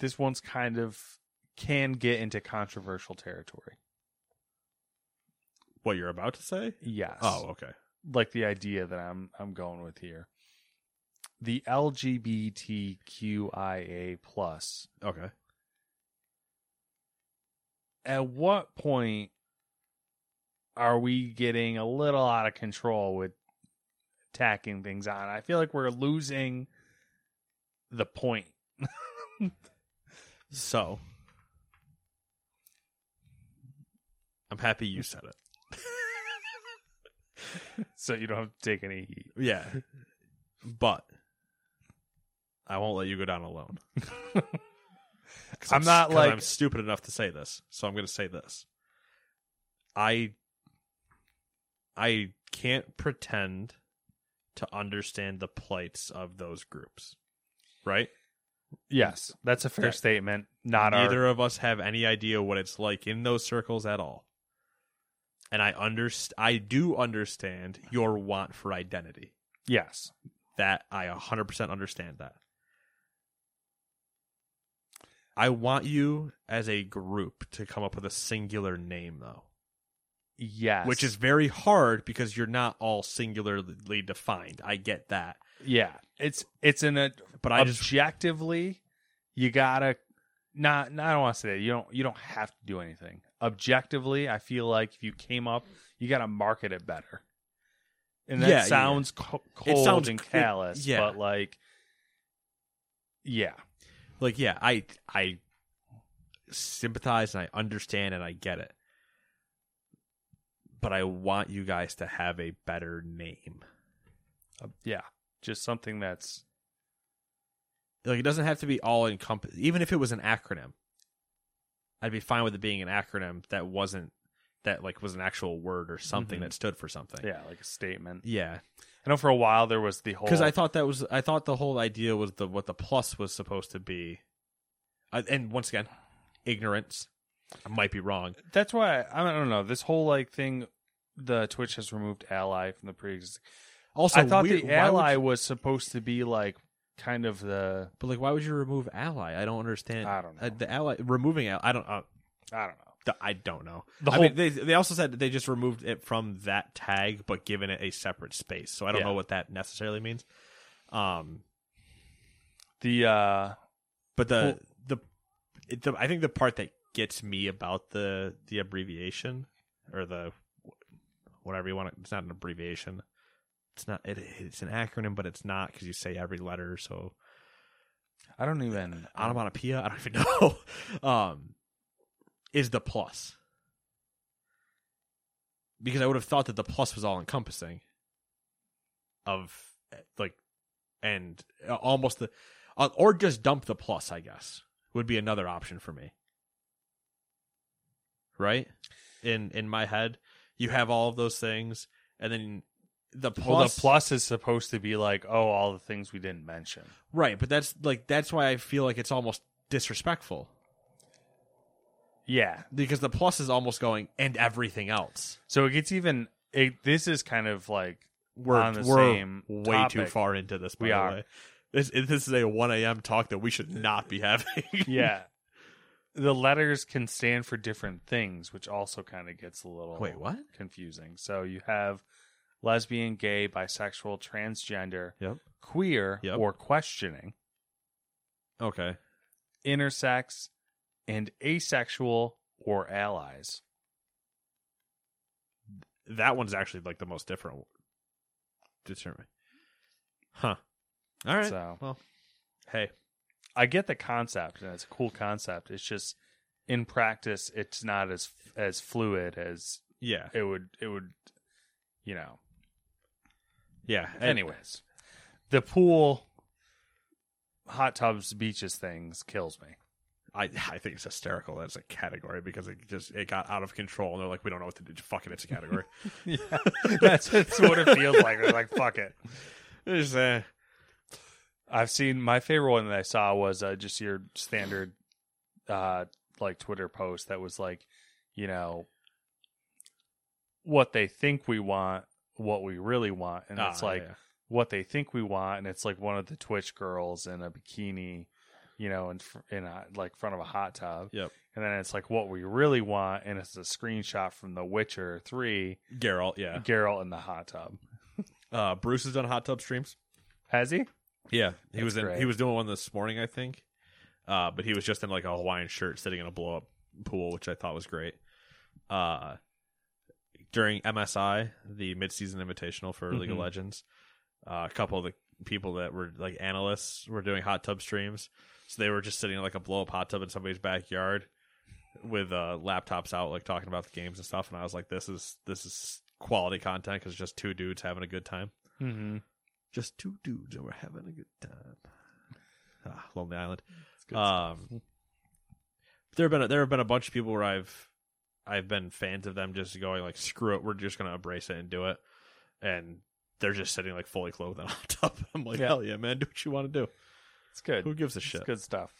This one's kind of can get into controversial territory. What you're about to say? Yes. Oh, okay. Like the idea that I'm going with here. The LGBTQIA plus. Okay. At what point are we getting a little out of control with tacking things on? I feel like we're losing the point. So, I'm happy you said it. So you don't have to take any heat. Yeah. But I won't let you go down alone. I'm stupid enough to say this, so I'm going to say this. I can't pretend to understand the plights of those groups, right? Yes, that's a fair statement. Neither of us have any idea what it's like in those circles at all. And I do understand your want for identity. Yes. That I 100% understand that. I want you as a group to come up with a singular name, though. Yes. Which is very hard because you're not all singularly defined. I get that. Yeah. You gotta I don't want to say that. You don't have to do anything. Objectively, I feel like if you came up, you gotta market it better. And that sounds cold and callous, but I sympathize and I understand and I get it. But I want you guys to have a better name. Just something that's like, it doesn't have to be all encompassing. Even if it was an acronym, I'd be fine with it being an acronym that wasn't. That like was an actual word or something that stood for something. Yeah, like a statement. Yeah, I know. For a while there was the whole because I thought the whole idea was what the plus was supposed to be, and once again, ignorance. I might be wrong. That's why I don't know this whole like thing. The Twitch has removed Ally from the pre-existing. Also, I thought the Ally was supposed to be like kind of the... But, like, why would you remove Ally? I don't understand. I don't know. The Ally... Removing Ally... I don't know. I mean, they also said that they just removed it from that tag, but given it a separate space. So I don't know what that necessarily means. I think the part that gets me about the abbreviation or the whatever you want. It's not an abbreviation. It's an acronym, but it's not because you say every letter. So I don't even onomatopoeia. I don't even know. Is the plus, because I would have thought that the plus was all encompassing of like, and almost the, or just dump the plus, I guess, would be another option for me. Right? In my head, you have all of those things, and then the plus... Well, the plus is supposed to be like, oh, all the things we didn't mention. Right, but that's why I feel like it's almost disrespectful. Yeah. Because the plus is almost going, and everything else. So it gets even... this is kind of like... We're too far into this, by the way. This is a 1 a.m. talk that we should not be having. Yeah. The letters can stand for different things, which also kind of gets a little confusing. So you have lesbian, gay, bisexual, transgender, queer, or questioning. Okay. Intersex, and asexual or allies. That one's actually like the most different. Huh. All right. So, well, hey. I get the concept, and it's a cool concept. It's just in practice, it's not as fluid as it would, you know. Yeah. Anyways, the pool, hot tubs, beaches things kills me. I think it's hysterical as a category because it got out of control, and they're like, we don't know what to do. Fuck it, it's a category. That's what it feels like. They're like, fuck it. It's I've seen, my favorite one that I saw was just your standard like Twitter post that was like, you know, what they think we want, what we really want. And it's like what they think we want. And it's like one of the Twitch girls in a bikini, you know, in front of a hot tub. Yep. And then it's like what we really want. And it's a screenshot from The Witcher 3. Geralt, yeah. Geralt in the hot tub. Bruce has done hot tub streams. Has he? Yeah, he was doing one this morning, I think. But he was just in like a Hawaiian shirt sitting in a blow up pool, which I thought was great. During MSI, the mid-season invitational for League of Legends, a couple of the people that were like analysts were doing hot tub streams. So they were just sitting in like a blow up hot tub in somebody's backyard with laptops out, like talking about the games and stuff. And I was like, this is quality content because it's just two dudes having a good time. Mm-hmm. Just two dudes, and we're having a good time. Lonely Island. There have been a bunch of people where I've been fans of them, just going like, screw it, we're just gonna embrace it and do it. And they're just sitting like fully clothed on top. I'm like, hell yeah, man, do what you want to do. It's good. Who gives a shit? It's good stuff.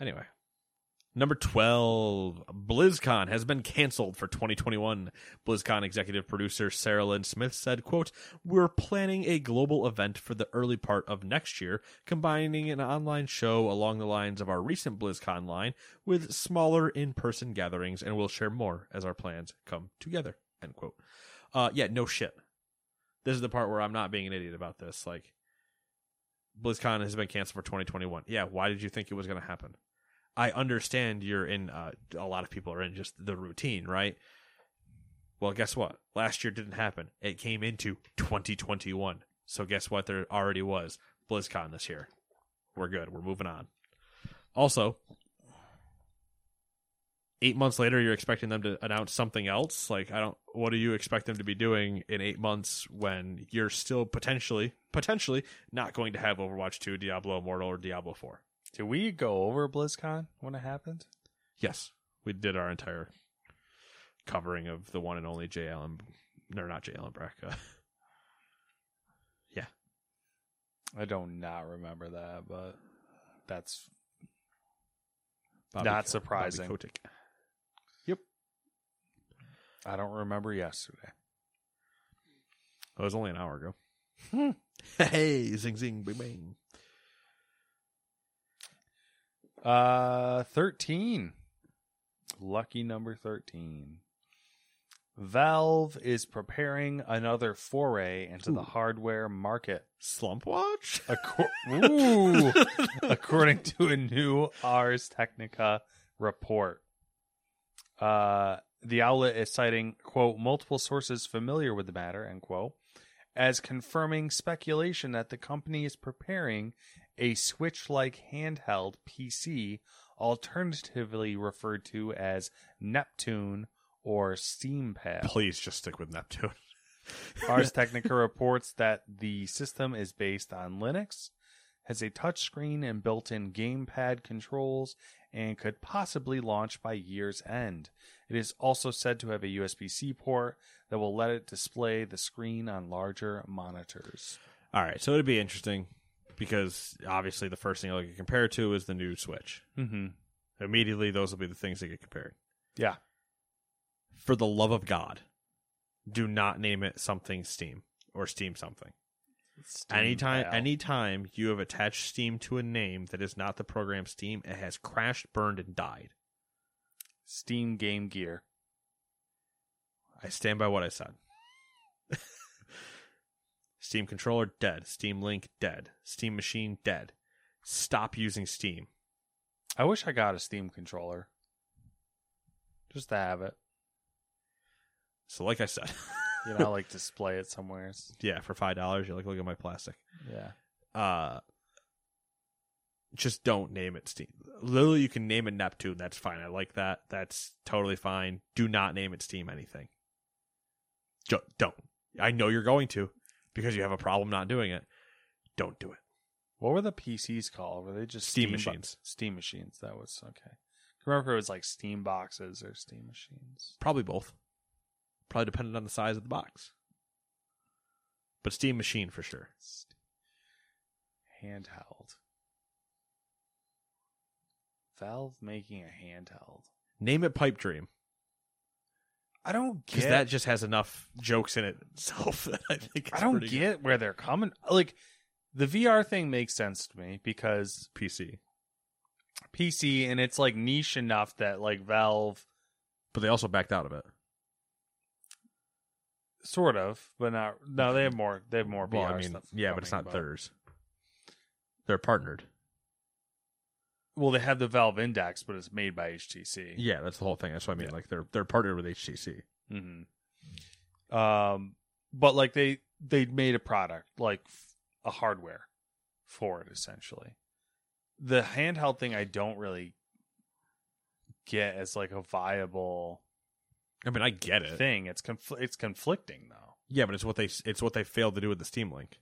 Anyway, number 12, BlizzCon has been canceled for 2021. BlizzCon executive producer Sarah Lynn Smith said, quote, "We're planning a global event for the early part of next year, combining an online show along the lines of our recent BlizzCon line with smaller in-person gatherings, and we'll share more as our plans come together," end quote. No shit. This is the part where I'm not being an idiot about this. Like, BlizzCon has been canceled for 2021. Yeah, why did you think it was going to happen? I understand you're in, a lot of people are in just the routine, right? Well, guess what? Last year didn't happen. It came into 2021. So guess what? There already was BlizzCon this year. We're good. We're moving on. Also, 8 months later, you're expecting them to announce something else? Like, what do you expect them to be doing in 8 months when you're still potentially not going to have Overwatch 2, Diablo Immortal, or Diablo 4? Did we go over BlizzCon when it happened? Yes. We did our entire covering of the one and only J. Allen... No, not J. Allen Brack. Yeah. I don't not remember that, but that's not surprising. Yep. I don't remember yesterday. It was only an hour ago. Hey, zing, zing, bing, bing. 13. Lucky number 13. Valve is preparing another foray into the hardware market. Slump Watch? According to a new Ars Technica report. The outlet is citing, quote, multiple sources familiar with the matter, end quote, as confirming speculation that the company is preparing a Switch-like handheld PC, alternatively referred to as Neptune or Steampad. Please just stick with Neptune. Ars Technica reports that the system is based on Linux, has a touchscreen and built-in gamepad controls, and could possibly launch by year's end. It is also said to have a USB-C port that will let it display the screen on larger monitors. All right, so it'd be interesting because obviously the first thing I get compared to is the new Switch. Mm-hmm. Immediately, those will be the things that get compared. Yeah. For the love of God, do not name it something Steam or Steam something. Steam anytime you have attached Steam to a name that is not the program Steam, it has crashed, burned, and died. Steam Game Gear. I stand by what I said. Steam Controller, dead. Steam Link, dead. Steam Machine, dead. Stop using Steam. I wish I got a Steam Controller. Just to have it. So like I said... You know, I like display it somewhere. Yeah, for $5, you're like, look at my plastic. Yeah. Just don't name it Steam. Literally, you can name it Neptune. That's fine. I like that. That's totally fine. Do not name it Steam anything. Don't. I know you're going to because you have a problem not doing it. Don't do it. What were the PCs called? Were they just Steam machines? Steam machines. That was okay. I remember it was like Steam boxes or Steam machines. Probably both. Probably dependent on the size of the box. But Steam Machine for sure. Handheld. Valve making a handheld. Name it Pipe Dream. I don't get... Because that just has enough jokes in it itself that I think it's I don't get good. Where they're coming... Like, the VR thing makes sense to me because... PC, and it's like niche enough that like Valve... But they also backed out of it. Sort of, but not. No, they have more. They have more VR stuff. Yeah, but it's not theirs. They're partnered. Well, they have the Valve Index, but it's made by HTC. Yeah, that's the whole thing. That's what I mean. Yeah. Like they're partnered with HTC. Mm-hmm. But like they made a product, like a hardware for it, essentially. The handheld thing, I don't really get as like a viable. I mean, I get it. Thing it's conflicting though. Yeah, but it's what they failed to do with the Steam Link.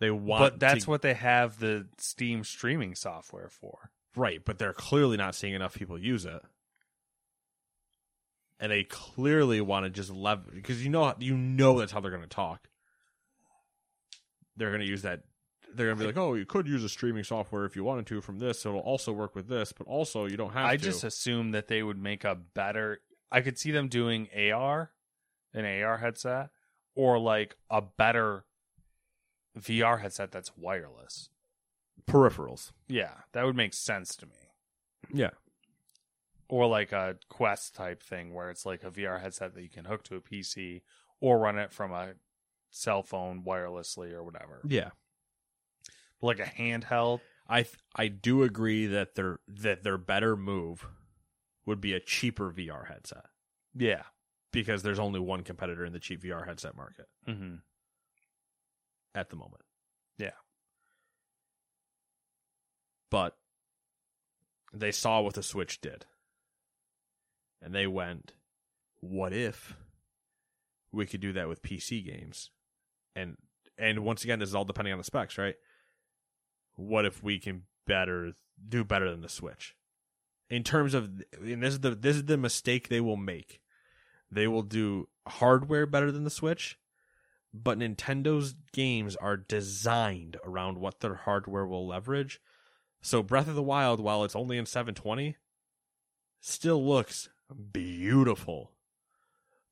They want, but that's what they have the Steam streaming software for, right? But they're clearly not seeing enough people use it, and they clearly want to just leverage because you know that's how they're going to talk. They're going to use that. They're going to be like, oh, you could use a streaming software if you wanted to from this. So it'll also work with this, but also you don't have to. I just assume that they would make a better... I could see them doing an AR headset, or like a better VR headset that's wireless. Peripherals. Yeah, that would make sense to me. Yeah. Or like a Quest type thing where it's like a VR headset that you can hook to a PC or run it from a cell phone wirelessly or whatever. Yeah. Like a handheld. I do agree that their better move would be a cheaper VR headset. Yeah, because there's only one competitor in the cheap VR headset market at the moment. Yeah, but they saw what the Switch did, and they went, "What if we could do that with PC games?" And once again, this is all depending on the specs, right? What if we can do better than the Switch? In terms of, and this is the mistake they will make. They will do hardware better than the Switch, but Nintendo's games are designed around what their hardware will leverage. So Breath of the Wild, while it's only in 720, still looks beautiful.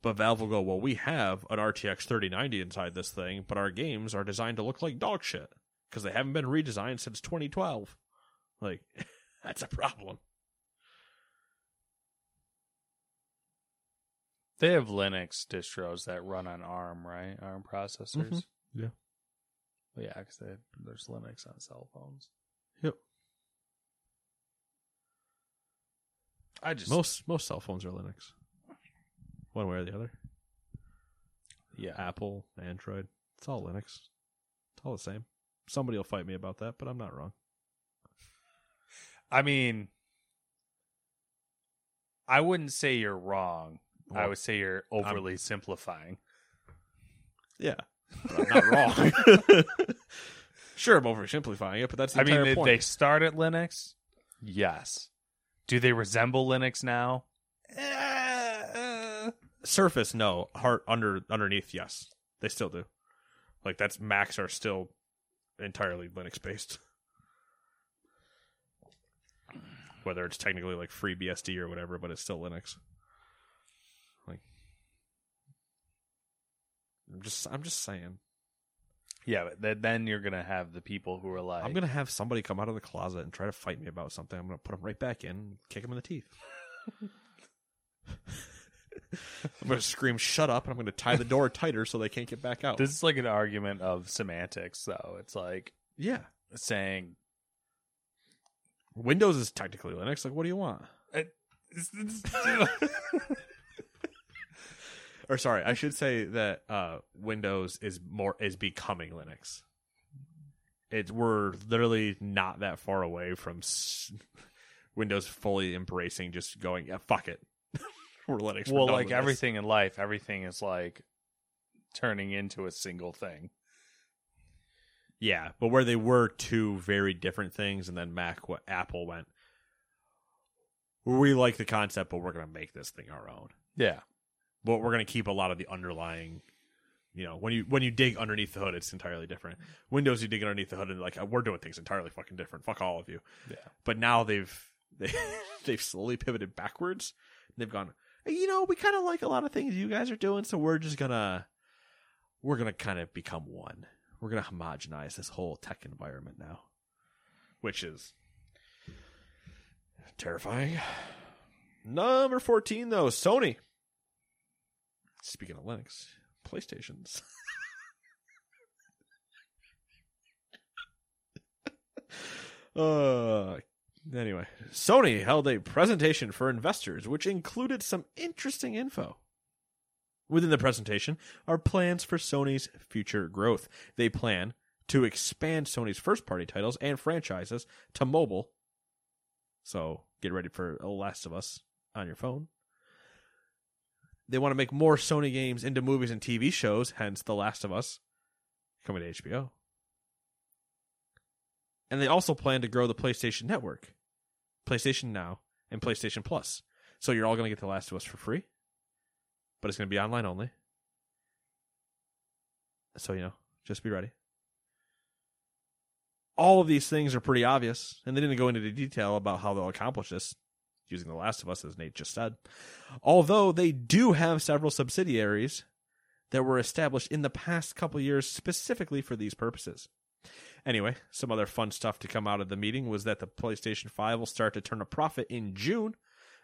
But Valve will go, well, we have an RTX 3090 inside this thing, but our games are designed to look like dog shit because they haven't been redesigned since 2012. Like, that's a problem. They have Linux distros that run on ARM, right? ARM processors. Mm-hmm. Yeah. Well, yeah, because there's Linux on cell phones. Yep. I just most cell phones are Linux, one way or the other. Yeah, Apple, Android, it's all Linux. It's all the same. Somebody will fight me about that, but I'm not wrong. I mean, I wouldn't say you're wrong. Well, I would say you're overly simplifying. Yeah, but I'm not wrong. Sure, I'm oversimplifying it, but that's the entire point. Did they start at Linux? Yes. Do they resemble Linux now? Surface, no. Heart underneath, yes. They still do. Like, that's Macs are still entirely Linux-based. Whether it's technically like FreeBSD or whatever, but it's still Linux. Like, I'm just saying. Yeah, but then you're going to have the people who are like... I'm going to have somebody come out of the closet and try to fight me about something. I'm going to put them right back in and kick them in the teeth. I'm going to scream, shut up, and I'm going to tie the door tighter so they can't get back out. This is like an argument of semantics, though. It's like... Yeah. Saying... Windows is technically Linux. Like, what do you want? Or sorry, I should say that Windows is becoming Linux. We're literally not that far away from Windows fully embracing just going, yeah, fuck it. We're Linux. Well, like everything in life, everything is like turning into a single thing. Yeah, but where they were two very different things, and then Apple went, we like the concept, but we're going to make this thing our own. Yeah. But we're going to keep a lot of the underlying, you know, when you dig underneath the hood, it's entirely different. Windows, you dig underneath the hood and like, we're doing things entirely fucking different. Fuck all of you. Yeah. But now they've slowly pivoted backwards. They've gone, you know, we kind of like a lot of things you guys are doing, so we're just we're going to kind of become one. We're going to homogenize this whole tech environment now, which is terrifying. Number 14, though, Sony. Speaking of Linux, PlayStations. Anyway, Sony held a presentation for investors, which included some interesting info. Within the presentation are plans for Sony's future growth. They plan to expand Sony's first-party titles and franchises to mobile. So get ready for The Last of Us on your phone. They want to make more Sony games into movies and TV shows, hence The Last of Us coming to HBO. And they also plan to grow the PlayStation Network, PlayStation Now, and PlayStation Plus. So you're all going to get The Last of Us for free, but it's going to be online only. So, you know, just be ready. All of these things are pretty obvious, and they didn't go into the detail about how they'll accomplish this. Using The Last of Us, as Nate just said. Although they do have several subsidiaries that were established in the past couple years specifically for these purposes. Anyway, some other fun stuff to come out of the meeting was that the PlayStation 5 will start to turn a profit in June,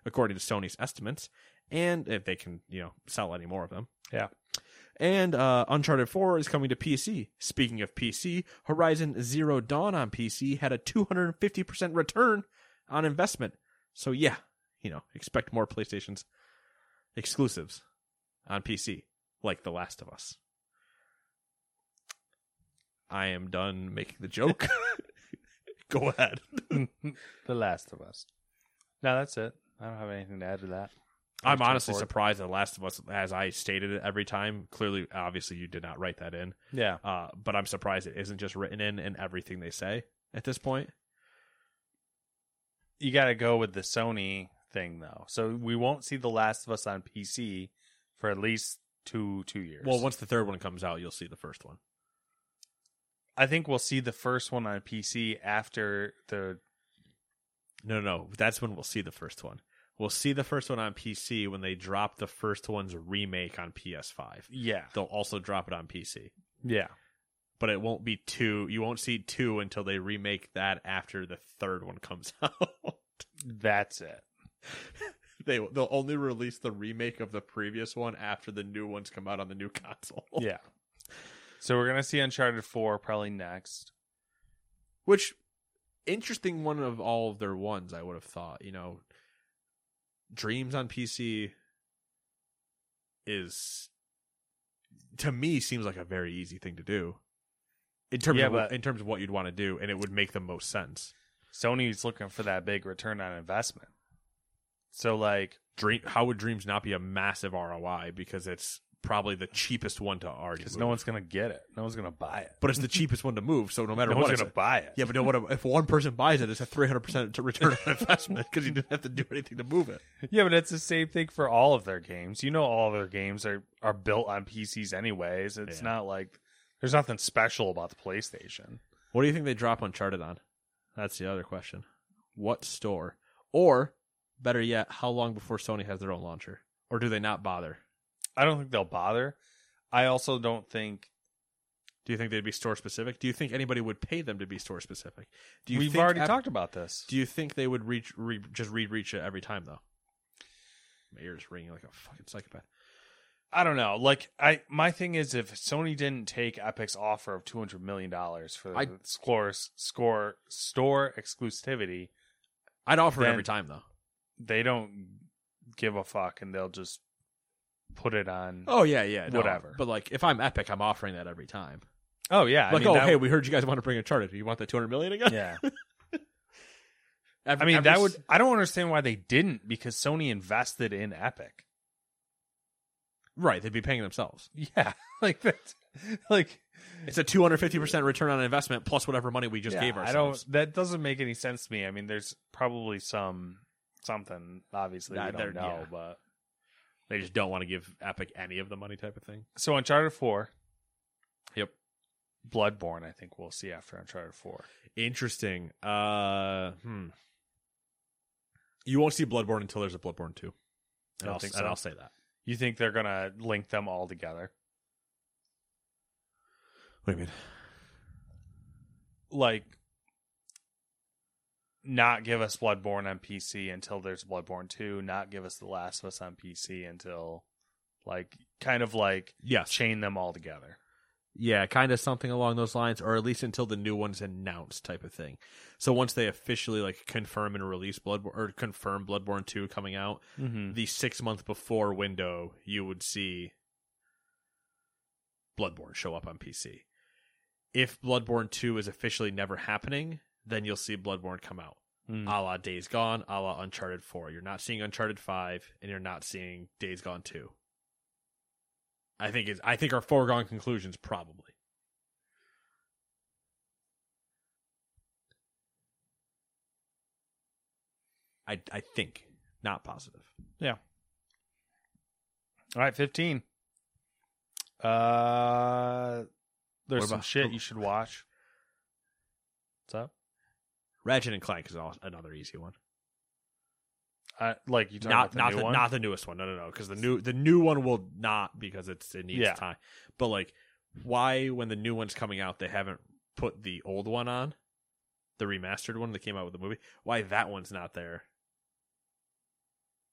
according to Sony's estimates, and if they can, you know, sell any more of them. Yeah. And Uncharted 4 is coming to PC. Speaking of PC, Horizon Zero Dawn on PC had a 250% return on investment. So yeah, you know, expect more PlayStation's exclusives on PC, like The Last of Us. I am done making the joke. Go ahead. The Last of Us. No, that's it. I don't have anything to add to that. I'm honestly surprised that The Last of Us, as I stated it every time, clearly, obviously, you did not write that in. Yeah. But I'm surprised it isn't just written in everything they say at this point. You got to go with the Sony thing, though. So we won't see The Last of Us on PC for at least two years. Well, once the third one comes out, you'll see the first one. I think we'll see the first one on PC after the... No, that's when we'll see the first one. We'll see the first one on PC when they drop the first one's remake on PS5. Yeah. They'll also drop it on PC. Yeah. But it won't be two. You won't see two until they remake that after the third one comes out. That's it. They'll only release the remake of the previous one after the new ones come out on the new console. Yeah. So we're going to see Uncharted 4 probably next. Which, interesting one of all of their ones, I would have thought. You know, Dreams on PC is, to me, seems like a very easy thing to do in terms of what you'd want to do, and it would make the most sense. Sony's looking for that big return on investment. So, like, how would Dreams not be a massive ROI? Because it's probably the cheapest one to already move. Because no one's going to get it. No one's going to buy it. But it's the cheapest one to move, so no matter what. No one's going to buy it. Yeah, but if one person buys it, it's a 300% return on investment because you didn't have to do anything to move it. Yeah, but it's the same thing for all of their games. You know, all of their games are built on PCs anyways. It's not like there's nothing special about the PlayStation. What do you think they drop Uncharted on? That's the other question. What store? Or, better yet, how long before Sony has their own launcher? Or do they not bother? I don't think they'll bother. I also don't think... Do you think they'd be store-specific? Do you think anybody would pay them to be store-specific? We've already talked about this. Do you think they would reach it every time, though? My ear's ringing like a fucking psychopath. I don't know. Like, my thing is, if Sony didn't take Epic's offer of $200 million for the store exclusivity... I'd offer every time, though. They don't give a fuck, and they'll just put it on. Oh, yeah. Whatever. No, but, like, if I'm Epic, I'm offering that every time. Oh, yeah. Like, hey, we heard you guys want to bring Uncharted. Do you want that $200 million again? Yeah. I don't understand why they didn't, because Sony invested in Epic. Right, they'd be paying themselves. Yeah, like that's like it's a 250% return on investment plus whatever money we just gave ourselves. That doesn't make any sense to me. I mean, there's probably something obviously we don't know, but they just don't want to give Epic any of the money type of thing. So Uncharted 4, yep, Bloodborne. I think we'll see after Uncharted 4. Interesting. You won't see Bloodborne until there's a Bloodborne 2. And I'll say that. You think they're going to link them all together? What do you mean? Like, not give us Bloodborne on PC until there's Bloodborne 2, not give us The Last of Us on PC until, like, kind of like chain them all together. Yeah, kind of something along those lines, or at least until the new one's announced type of thing. So once they officially like confirm and release Bloodborne or confirm Bloodborne 2 coming out, the 6 month before window, you would see Bloodborne show up on PC. If Bloodborne 2 is officially never happening, then you'll see Bloodborne come out. A la Days Gone, a la Uncharted 4. You're not seeing Uncharted 5, and you're not seeing Days Gone 2. I think our foregone conclusions probably. I think not positive. Yeah. All right, 15. There's some shit you should watch. What's up? Ratchet and Clank is another easy one. Like you talking about the new one? Not the newest one. No. Because the new one will not, because it needs time. But like, why when the new one's coming out they haven't put the old one on, the remastered one that came out with the movie? Why that one's not there?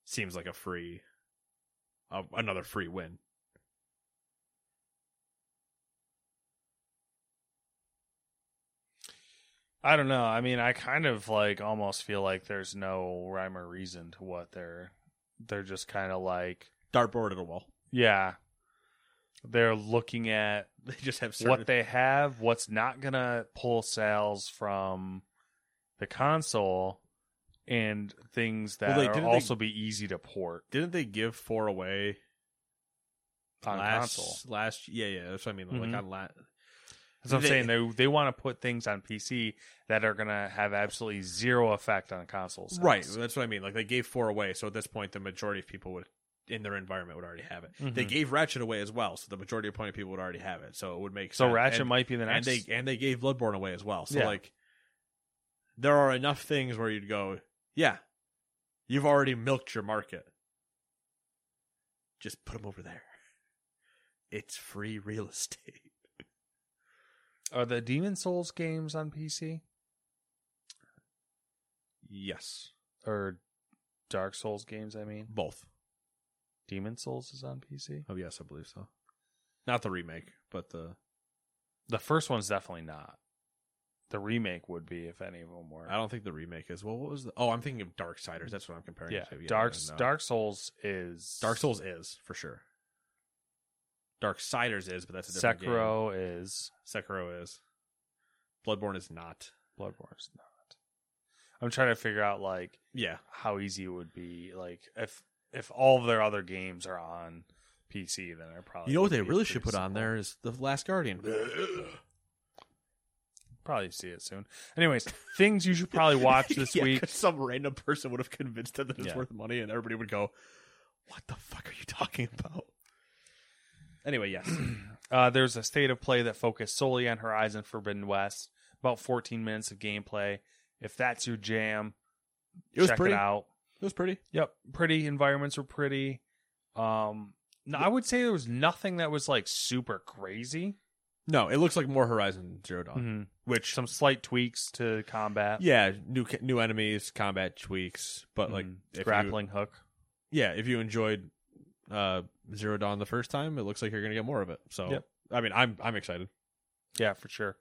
Seems like another free win. I don't know. I mean, I kind of like almost feel like there's no rhyme or reason to what they're just kind of like dartboard at a wall. Yeah, they're looking at they just have certain... what they have, what's not gonna pull sales from the console, and things that will also be easy to port. Didn't they give 4 away on console last? Yeah. That's what I mean. Like on last. That's what I'm saying. They want to put things on PC that are going to have absolutely zero effect on consoles. Right. That's what I mean. Like, they gave 4 away, so at this point, the majority of people in their environment would already have it. Mm-hmm. They gave Ratchet away as well, so the majority of people would already have it. So it would make sense. So Ratchet might be the next. And they gave Bloodborne away as well. So, like, there are enough things where you'd go, yeah, You've already milked your market. Just put them over there. It's free real estate. Are the Demon Souls games on PC? Yes. Or Dark Souls games, I mean? Both. Demon Souls is on PC? Oh, yes, I believe so. Not the remake, but the... The first one's definitely not. The remake would be, if any of them were. I don't think the remake is. Well, what was the... Oh, I'm thinking of Darksiders. That's what I'm comparing it to. Yeah, Dark Souls is, for sure. Darksiders is, but that's a different Sekiro game. Sekiro is. Bloodborne is not. I'm trying to figure out how easy it would be. Like if all of their other games are on PC, then they're probably what they really should put on there is The Last Guardian. Probably see it soon. Anyways, things you should probably watch this week. Some random person would have convinced them that it's worth money, and everybody would go, "What the fuck are you talking about?" Anyway, yes. There's a state of play that focused solely on Horizon Forbidden West. About 14 minutes of gameplay. If that's your jam, check it out. It was pretty. Yep. Pretty. Environments were pretty. I would say there was nothing that was super crazy. No, it looks like more Horizon Zero Dawn. Mm-hmm. Which some slight tweaks to combat. Yeah, new enemies, combat tweaks. But grappling hook. Yeah, if you enjoyed... Zero Dawn the first time, it looks like you're gonna get more of it. So yep. I mean, I'm excited. Yeah, for sure.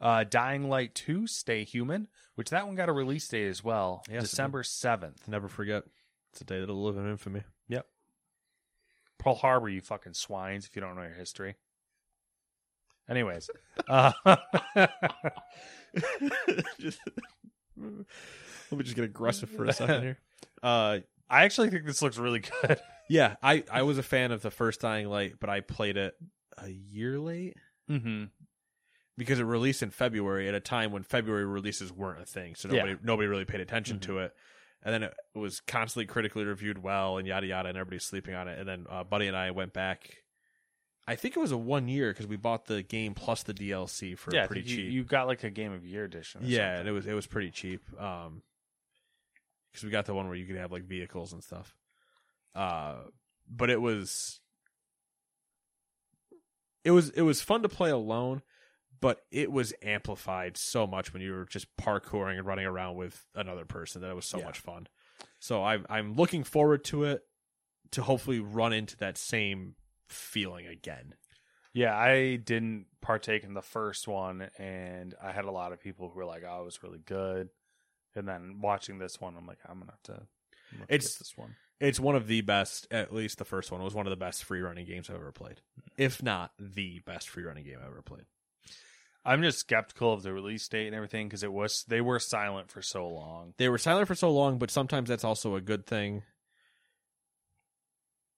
Dying Light 2, Stay Human, which that one got a release date as well. Yes, December 7th. Never forget. It's a day that'll live in infamy. Yep. Pearl Harbor, you fucking swines, if you don't know your history. Anyways. Let me just get aggressive for a second here. I actually think this looks really good. Yeah, I was a fan of the first Dying Light, but I played it a year late. Mm-hmm. Because it released in February at a time when February releases weren't a thing, so nobody really paid attention to it. And then it was constantly critically reviewed well and yada yada, and everybody's sleeping on it. And then Buddy and I went back. I think it was a 1 year because we bought the game plus the DLC for pretty cheap. You got a Game of Year edition. Or something. And it was pretty cheap. Because we got the one where you could have vehicles and stuff, but it was fun to play alone, but it was amplified so much when you were just parkouring and running around with another person that it was so much fun. So I'm looking forward to it to hopefully run into that same feeling again. Yeah, I didn't partake in the first one, and I had a lot of people who were like, "Oh, it was really good." And then watching this one, I'm like, I'm gonna have to get this one. It's one of the best, at least the first one was one of the best free running games I've ever played, if not the best free running game I've ever played. I'm just skeptical of the release date and everything because they were silent for so long. They were silent for so long, but sometimes that's also a good thing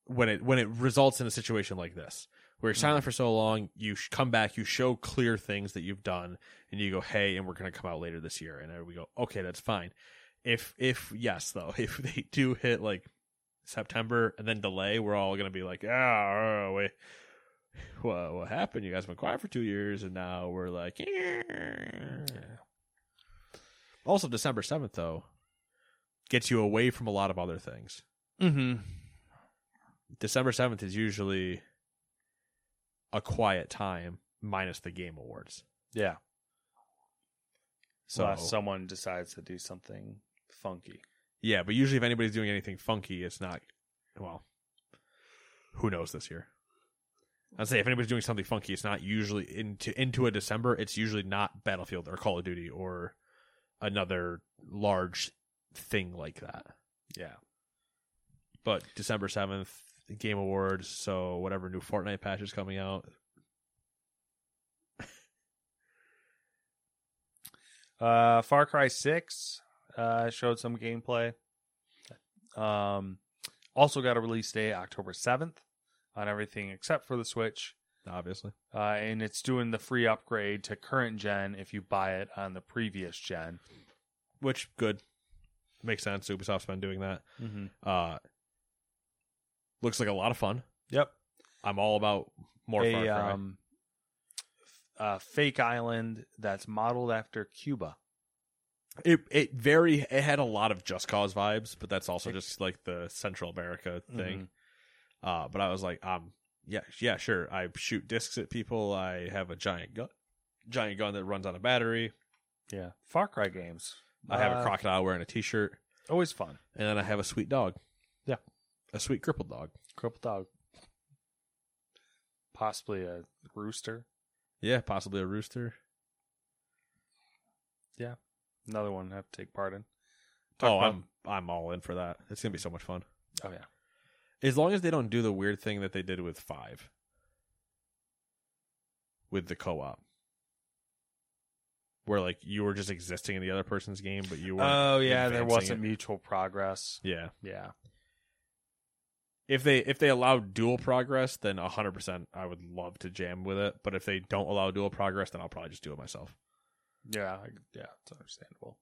when it results in a situation like this. Where you're silent for so long, you come back, you show clear things that you've done, and you go, "Hey, and we're going to come out later this year." And we go, "Okay, that's fine." If they do hit September and then delay, we're all going to be like, "Ah, wait, what happened? You guys been quiet for 2 years, and now we're like." Yeah. Also, December 7th though gets you away from a lot of other things. Mm-hmm. December 7th is usually a quiet time minus the game awards. Yeah. So unless someone decides to do something funky. Yeah, but usually if anybody's doing anything funky, it's not, well, who knows this year? I'd say if anybody's doing something funky, it's not usually into a December. It's usually not Battlefield or Call of Duty or another large thing like that. Yeah. But December 7th, Game Awards, so whatever new Fortnite patch is coming out. Far Cry 6 showed some gameplay. Also got a release date October 7th on everything except for the Switch. Obviously. And it's doing the free upgrade to current gen if you buy it on the previous gen. Which, good. Makes sense. Ubisoft's been doing that. Mm-hmm. Looks like a lot of fun. Yep. I'm all about more Far Cry. A fake island that's modeled after Cuba. It had a lot of Just Cause vibes, but that's also just like the Central America thing. Mm-hmm. But I was like, yeah, sure. I shoot discs at people. I have a giant gun that runs on a battery. Yeah, Far Cry games. I have a crocodile wearing a t-shirt. Always fun. And then I have a sweet dog. Yeah, a sweet crippled dog. Possibly a rooster. Yeah, possibly a rooster. Yeah. Another one I have to take part in. I'm all in for that. It's going to be so much fun. Oh, yeah. As long as they don't do the weird thing that they did with 5. With the co-op. Where, like, you were just existing in the other person's game, but you weren't. Oh, yeah, there wasn't mutual progress. Yeah. Yeah. If they allow dual progress, then 100% I would love to jam with it. But if they don't allow dual progress, then I'll probably just do it myself. Yeah, it's understandable.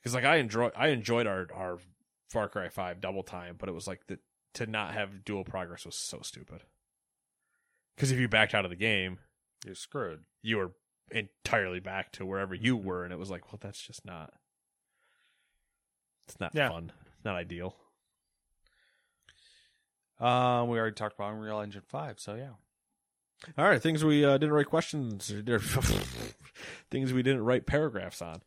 Because like I enjoyed our Far Cry 5 Double Time, but it was like to not have dual progress was so stupid. Because if you backed out of the game, you're screwed. You were entirely back to wherever you were, and it was like, well, that's just not. It's not fun. It's not ideal. We already talked about Unreal Engine 5, so yeah. All right, things we didn't write questions. Things we didn't write paragraphs on.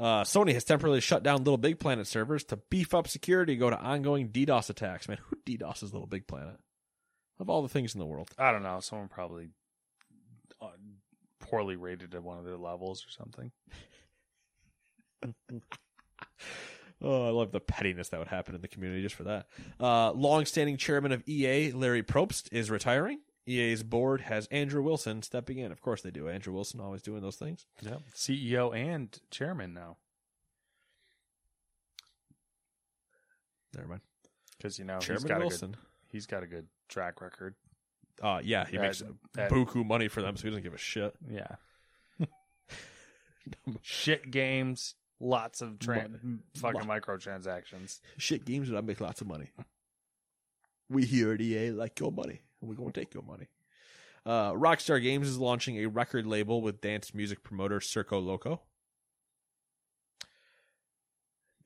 Sony has temporarily shut down Little Big Planet servers to beef up security, go to ongoing DDoS attacks. Man, who DDoSes Little Big Planet? Of all the things in the world. I don't know. Someone probably poorly rated at one of their levels or something. Oh, I love the pettiness that would happen in the community just for that. Long-standing chairman of EA, Larry Probst, is retiring. EA's board has Andrew Wilson stepping in. Of course they do. Andrew Wilson always doing those things. Yep. CEO and chairman now. Never mind. Because, you know, he's got a good track record. Yeah, he makes buku money for them, so he doesn't give a shit. Yeah. Shit games, lots of microtransactions. Shit games that I make lots of money. We here at EA like your money. We're going to take your money. Rockstar Games is launching a record label with dance music promoter Circo Loco.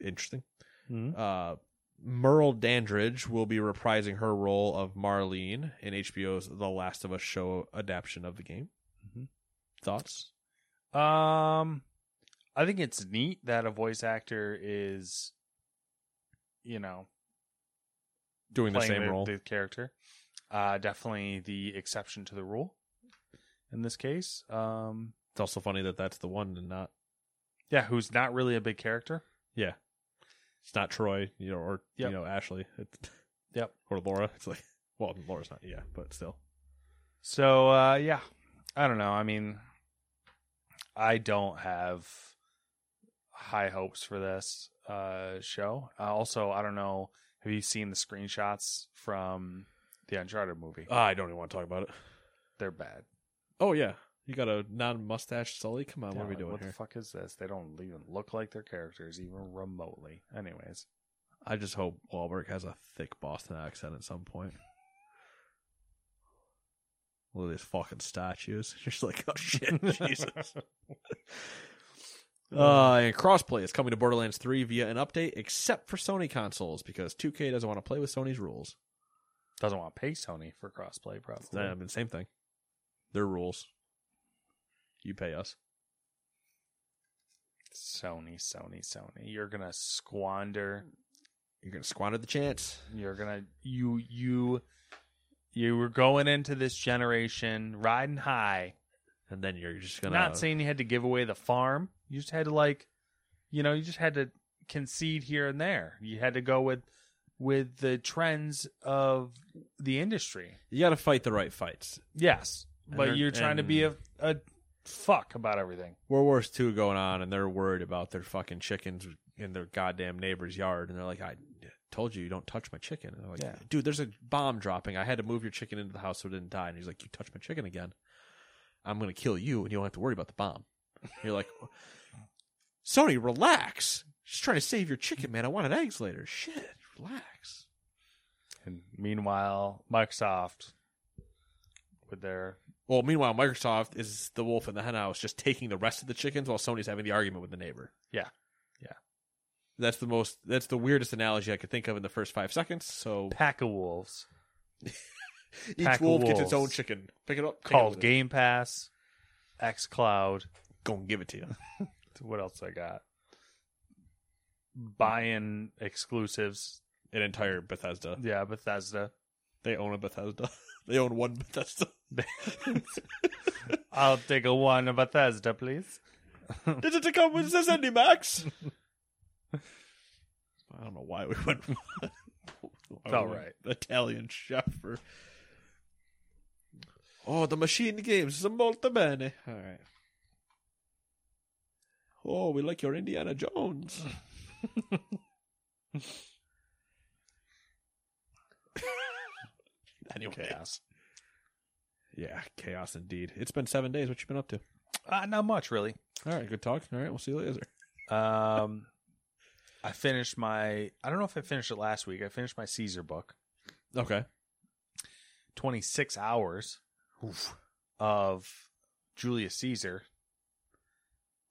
Interesting. Mm-hmm. Merle Dandridge will be reprising her role of Marlene in HBO's The Last of Us show adaptation of the game. Mm-hmm. Thoughts? I think it's neat that a voice actor is, you know, doing the same role, the character. Definitely the exception to the rule in this case. It's also funny that that's the one and not... Yeah, who's not really a big character. Yeah. It's not Troy, you know, or, you know, Ashley. Yep. Or Laura. It's like, well, Laura's not, yeah, but still. So, yeah. I don't know. I mean, I don't have high hopes for this show. Also, I don't know, have you seen the screenshots from... the Uncharted movie. I don't even want to talk about it. They're bad. Oh, yeah. You got a non-mustache Sully? Come on, what are we doing here? What the fuck is this? They don't even look like their characters, even remotely. Anyways. I just hope Wahlberg has a thick Boston accent at some point. Look at these fucking statues. Just like, oh, shit, Jesus. And crossplay is coming to Borderlands 3 via an update, except for Sony consoles, because 2K doesn't want to play with Sony's rules. Doesn't want to pay Sony for crossplay, probably. I mean, same thing. Their rules. You pay us. Sony. You're gonna squander. You're gonna squander the chance. You're gonna you were going into this generation riding high, and then you're just gonna... Not saying you had to give away the farm. You just had to, like, you know, you just had to concede here and there. You had to go with the trends of the industry. You got to fight the right fights. Yes, but you're trying to be a fuck about everything. World War II going on, and they're worried about their fucking chickens in their goddamn neighbor's yard, and they're like, I told you, you don't touch my chicken. And they're like, dude, there's a bomb dropping. I had to move your chicken into the house so it didn't die. And he's like, you touch my chicken again, I'm going to kill you, and you don't have to worry about the bomb. And you're like, Sony, relax. Just trying to save your chicken, man. I wanted eggs later. Shit. Relax. And meanwhile, Microsoft is the wolf in the hen house, just taking the rest of the chickens while Sony's having the argument with the neighbor. Yeah. That's the weirdest analogy I could think of in the first 5 seconds. So pack of wolves. Each wolf gets its own chicken. Pick it up. Called Game Pass, X Cloud. Gonna give it to you. What else I got? Buying exclusives. An entire Bethesda. Yeah, Bethesda. They own a Bethesda. They own one Bethesda. I'll take a one of Bethesda, please. Did it come with this Andy Max? I don't know why we went. It's all right. Italian chef for. Oh, the machine games. Molto bene. All right. Oh, we like your Indiana Jones. Anyway. Chaos. Yeah, chaos indeed. It's been 7 days. What you been up to? Not much, really. All right, good talk. All right, we'll see you later. I finished my... I don't know if I finished it last week. I finished my Caesar book. Okay. 26 hours Oof. Of Julius Caesar.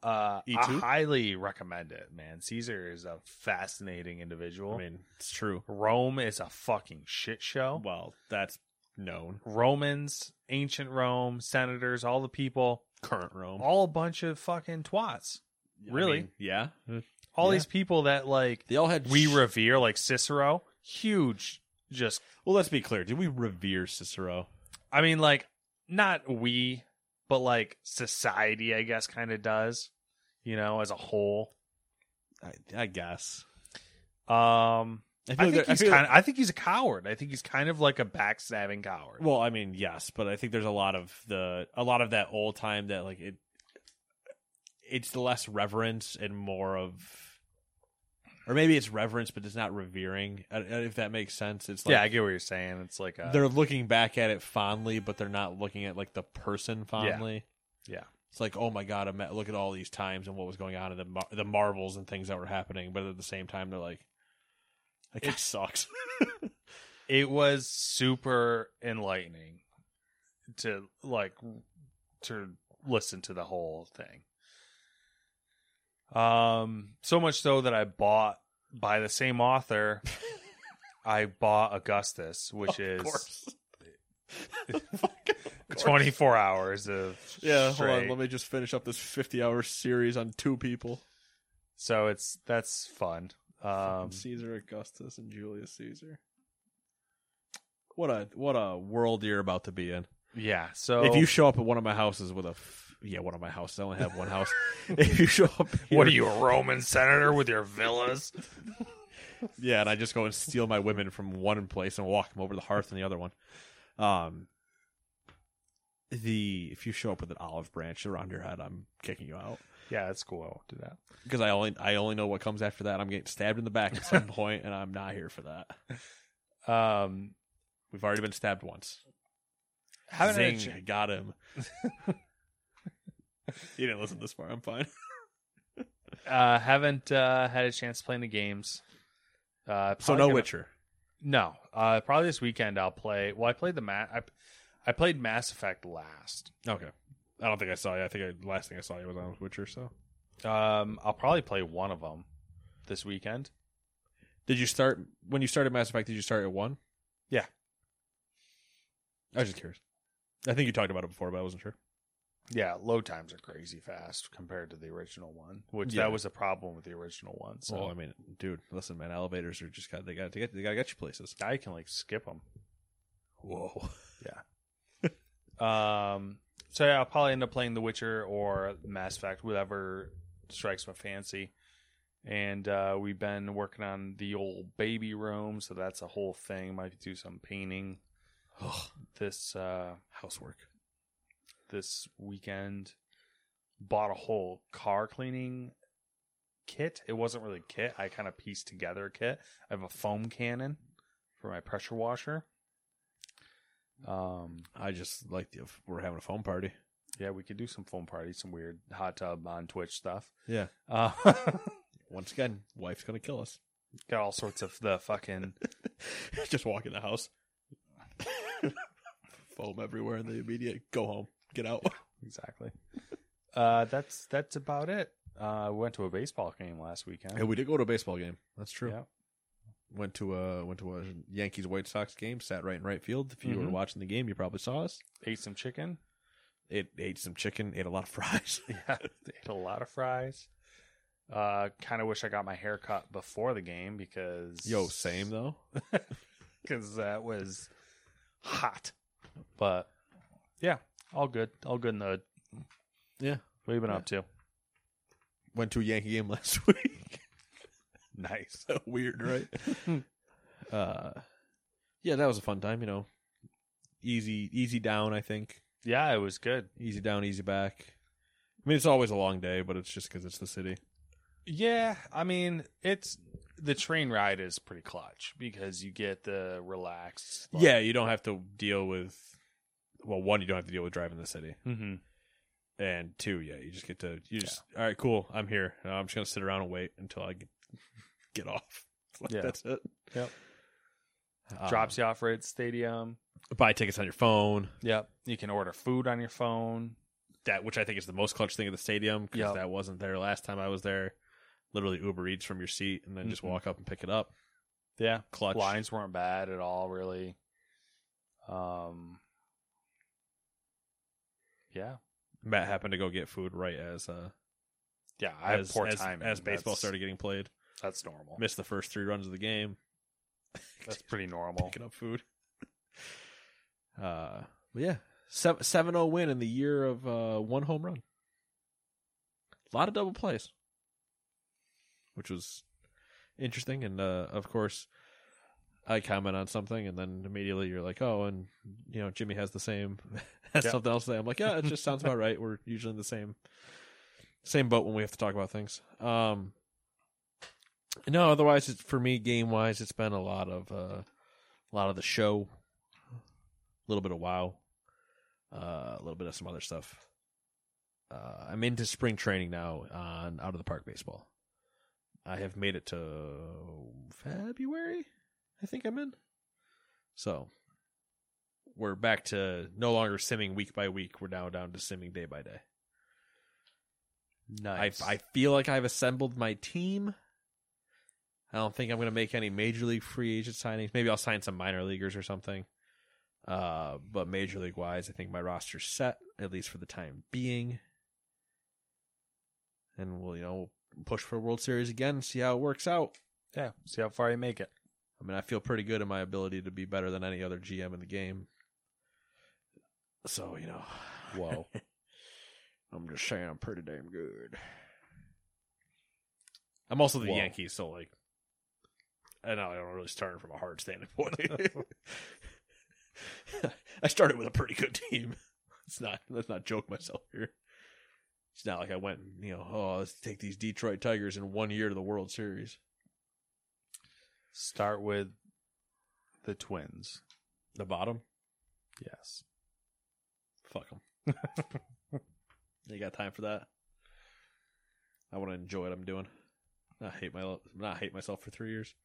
I highly recommend it, man. Caesar is a fascinating individual. I mean, it's true. Rome is a fucking shit show. Well, that's known. Romans, ancient Rome, senators, all the people. Current Rome. All a bunch of fucking twats. Really? I mean, yeah. All these people that, like, they all had we revere, like Cicero. Huge, just... Well, let's be clear. Do we revere Cicero? I mean, like, not we, but, like, society, I guess, kind of does. You know, as a whole. I guess. I think he's a coward. I think he's kind of like a backstabbing coward. Well, I mean, yes, but I think there's a lot of that old time that, like, it's less reverence and more of, or maybe it's reverence, but it's not revering. If that makes sense, it's like, yeah, I get what you're saying. It's like they're looking back at it fondly, but they're not looking at like the person fondly. Yeah. It's like, oh my God, look at all these times and what was going on and the marvels and things that were happening, but at the same time, they're like, it sucks. It was super enlightening to listen to the whole thing. So much so that I bought, by the same author, I bought Augustus, which is 24 hours of straight. Hold on, let me just finish up this 50-hour series on two people. So that's fun. Caesar Augustus and Julius Caesar. What a world you're about to be in. Yeah. So if you show up at one of my houses with one of my houses. I only have one house. If you show up here, what are you, a Roman senator with your villas? Yeah, and I just go and steal my women from one place and walk them over the hearth in the other one. If you show up with an olive branch around your head, I'm kicking you out. Yeah, that's cool. I won't do that. Because I only know what comes after that. I'm getting stabbed in the back at some point, and I'm not here for that. We've already been stabbed once. Zing, I got him. You didn't listen this far. I'm fine. Haven't had a chance to play any games. Witcher. No. Probably this weekend I'll play. Well, I played I played Mass Effect last. Okay. I don't think I saw you. I think the last thing I saw you was on Witcher. So, I'll probably play one of them this weekend. Did you start when you started Mass Effect? Did you start at one? Yeah. I was just curious. I think you talked about it before, but I wasn't sure. Yeah, load times are crazy fast compared to the original one, which that was a problem with the original one. So. Well, I mean, dude, listen, man, elevators are just they gotta get you places. I can like skip them. Whoa, yeah. So yeah, I'll probably end up playing The Witcher or Mass Effect, whatever strikes my fancy. And we've been working on the old baby room, so that's a whole thing. Might do some painting. This housework. This weekend, bought a whole car cleaning kit. It wasn't really a kit. I kind of pieced together a kit. I have a foam cannon for my pressure washer. I just like we're having a foam party. Yeah, we could do some foam party, some weird hot tub on Twitch stuff. Yeah. Once again, wife's gonna kill us. Got all sorts of the fucking. Just walk in the house. Foam everywhere in the immediate. Go home. Get out. Yeah, exactly. That's about it. We went to a baseball game last weekend. Yeah, we did go to a baseball game. That's true. Yeah. Went to a Yankees White Sox game. Sat right in right field. If you were watching the game, you probably saw us. Ate some chicken. Ate a lot of fries. Yeah, ate a lot of fries. Kind of wish I got my hair cut before the game because. Yo, same though. Because that was hot, but yeah, all good in the hood. Yeah, what have you been up to? Went to a Yankee game last week. Nice. So weird, right? Yeah, that was a fun time, you know. Easy down, I think. Yeah, it was good. Easy down, easy back. I mean, it's always a long day, but it's just because it's the city. Yeah, I mean, it's the train ride is pretty clutch because you get the relaxed. Like, yeah, you don't have to deal with, well, one, you don't have to deal with driving the city. Mm-hmm. And two, yeah, you just get to, all right, cool, I'm here. I'm just going to sit around and wait until I get off. Like, yeah. That's it. Yep. Drops you off right at the stadium. Buy tickets on your phone. Yep. You can order food on your phone. That, which I think is the most clutch thing at the stadium because that wasn't there last time I was there. Literally Uber Eats from your seat and then just walk up and pick it up. Yeah. Clutch. Lines weren't bad at all, really. Yeah. Matt happened to go get food right as I had poor timing. As baseball started getting played. That's normal. Missed the first 3 runs of the game. That's pretty normal. Picking up food. But yeah. 7-0 win in the year of one home run. A lot of double plays, which was interesting. And, of course, I comment on something, and then immediately you're like, oh, and, you know, Jimmy has the same – has something else to say. I'm like, yeah, it just sounds about right. We're usually in the same boat when we have to talk about things. No, otherwise, for me, game-wise, it's been a lot of the show, a little bit of WoW. A little bit of some other stuff. I'm into spring training now on Out of the Park baseball. I have made it to February, I think I'm in. So we're back to no longer simming week by week. We're now down to simming day by day. Nice. I feel like I've assembled my team. I don't think I'm going to make any major league free agent signings. Maybe I'll sign some minor leaguers or something. But major league wise, I think my roster's set, at least for the time being. And we'll, push for a World Series again, see how it works out. Yeah, see how far you make it. I mean, I feel pretty good in my ability to be better than any other GM in the game. So, whoa. I'm just saying I'm pretty damn good. I'm also the Yankees, so like, I don't really start from a hard standpoint. I started with a pretty good team. Let's not joke myself here. It's not like I went and, let's take these Detroit Tigers in one year to the World Series. Start with the Twins. The bottom? Yes. Fuck them. You got time for that? I want to enjoy what I'm doing. Not hate myself for 3 years.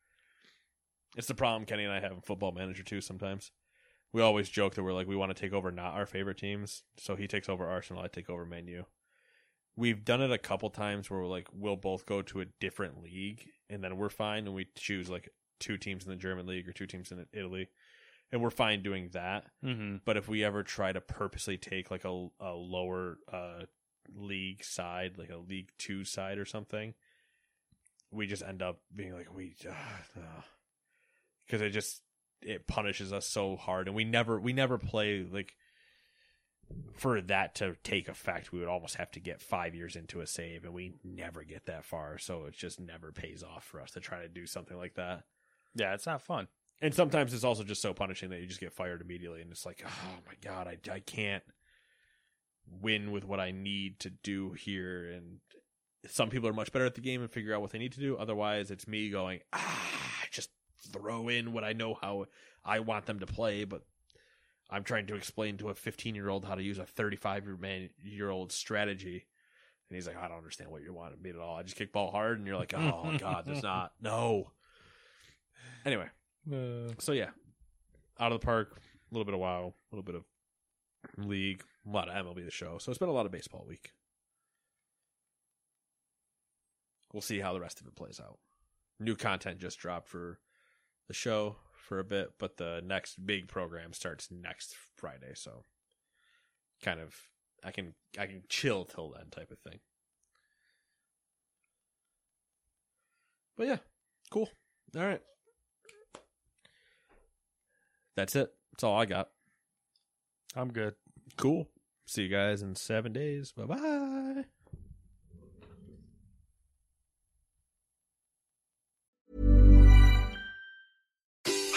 It's the problem Kenny and I have in Football Manager too sometimes. We always joke that we're like, we want to take over not our favorite teams. So he takes over Arsenal, I take over Man U. We've done it a couple times where we're like, we'll both go to a different league, and then we're fine, and we choose like 2 teams in the German league or 2 teams in Italy, and we're fine doing that. Mm-hmm. But if we ever try to purposely take like a lower league side, like a League 2 side or something, we just end up being like, because it just... it punishes us so hard, and we never play like for that to take effect. We would almost have to get 5 years into a save, and we never get that far. So it just never pays off for us to try to do something like that. Yeah. It's not fun. And sometimes it's also just so punishing that you just get fired immediately. And it's like, oh my God, I can't win with what I need to do here. And some people are much better at the game and figure out what they need to do. Otherwise it's me going, throw in what I know how I want them to play, but I'm trying to explain to a 15-year-old how to use a 35-year-old strategy, and he's like, I don't understand what you want to mean at all. I just kick ball hard, and you're like, oh God, that's not no. Anyway, so yeah, Out of the Park, a little bit of WoW, a little bit of League, a lot of MLB The Show. So it's been a lot of baseball week. we'll see how the rest of it plays out. New content just dropped for the show for a bit, but the next big program starts next Friday, so kind of I can chill till then type of thing. But yeah, cool. All right. That's it. That's all I got. I'm good. Cool. See you guys in 7 days. Bye-bye.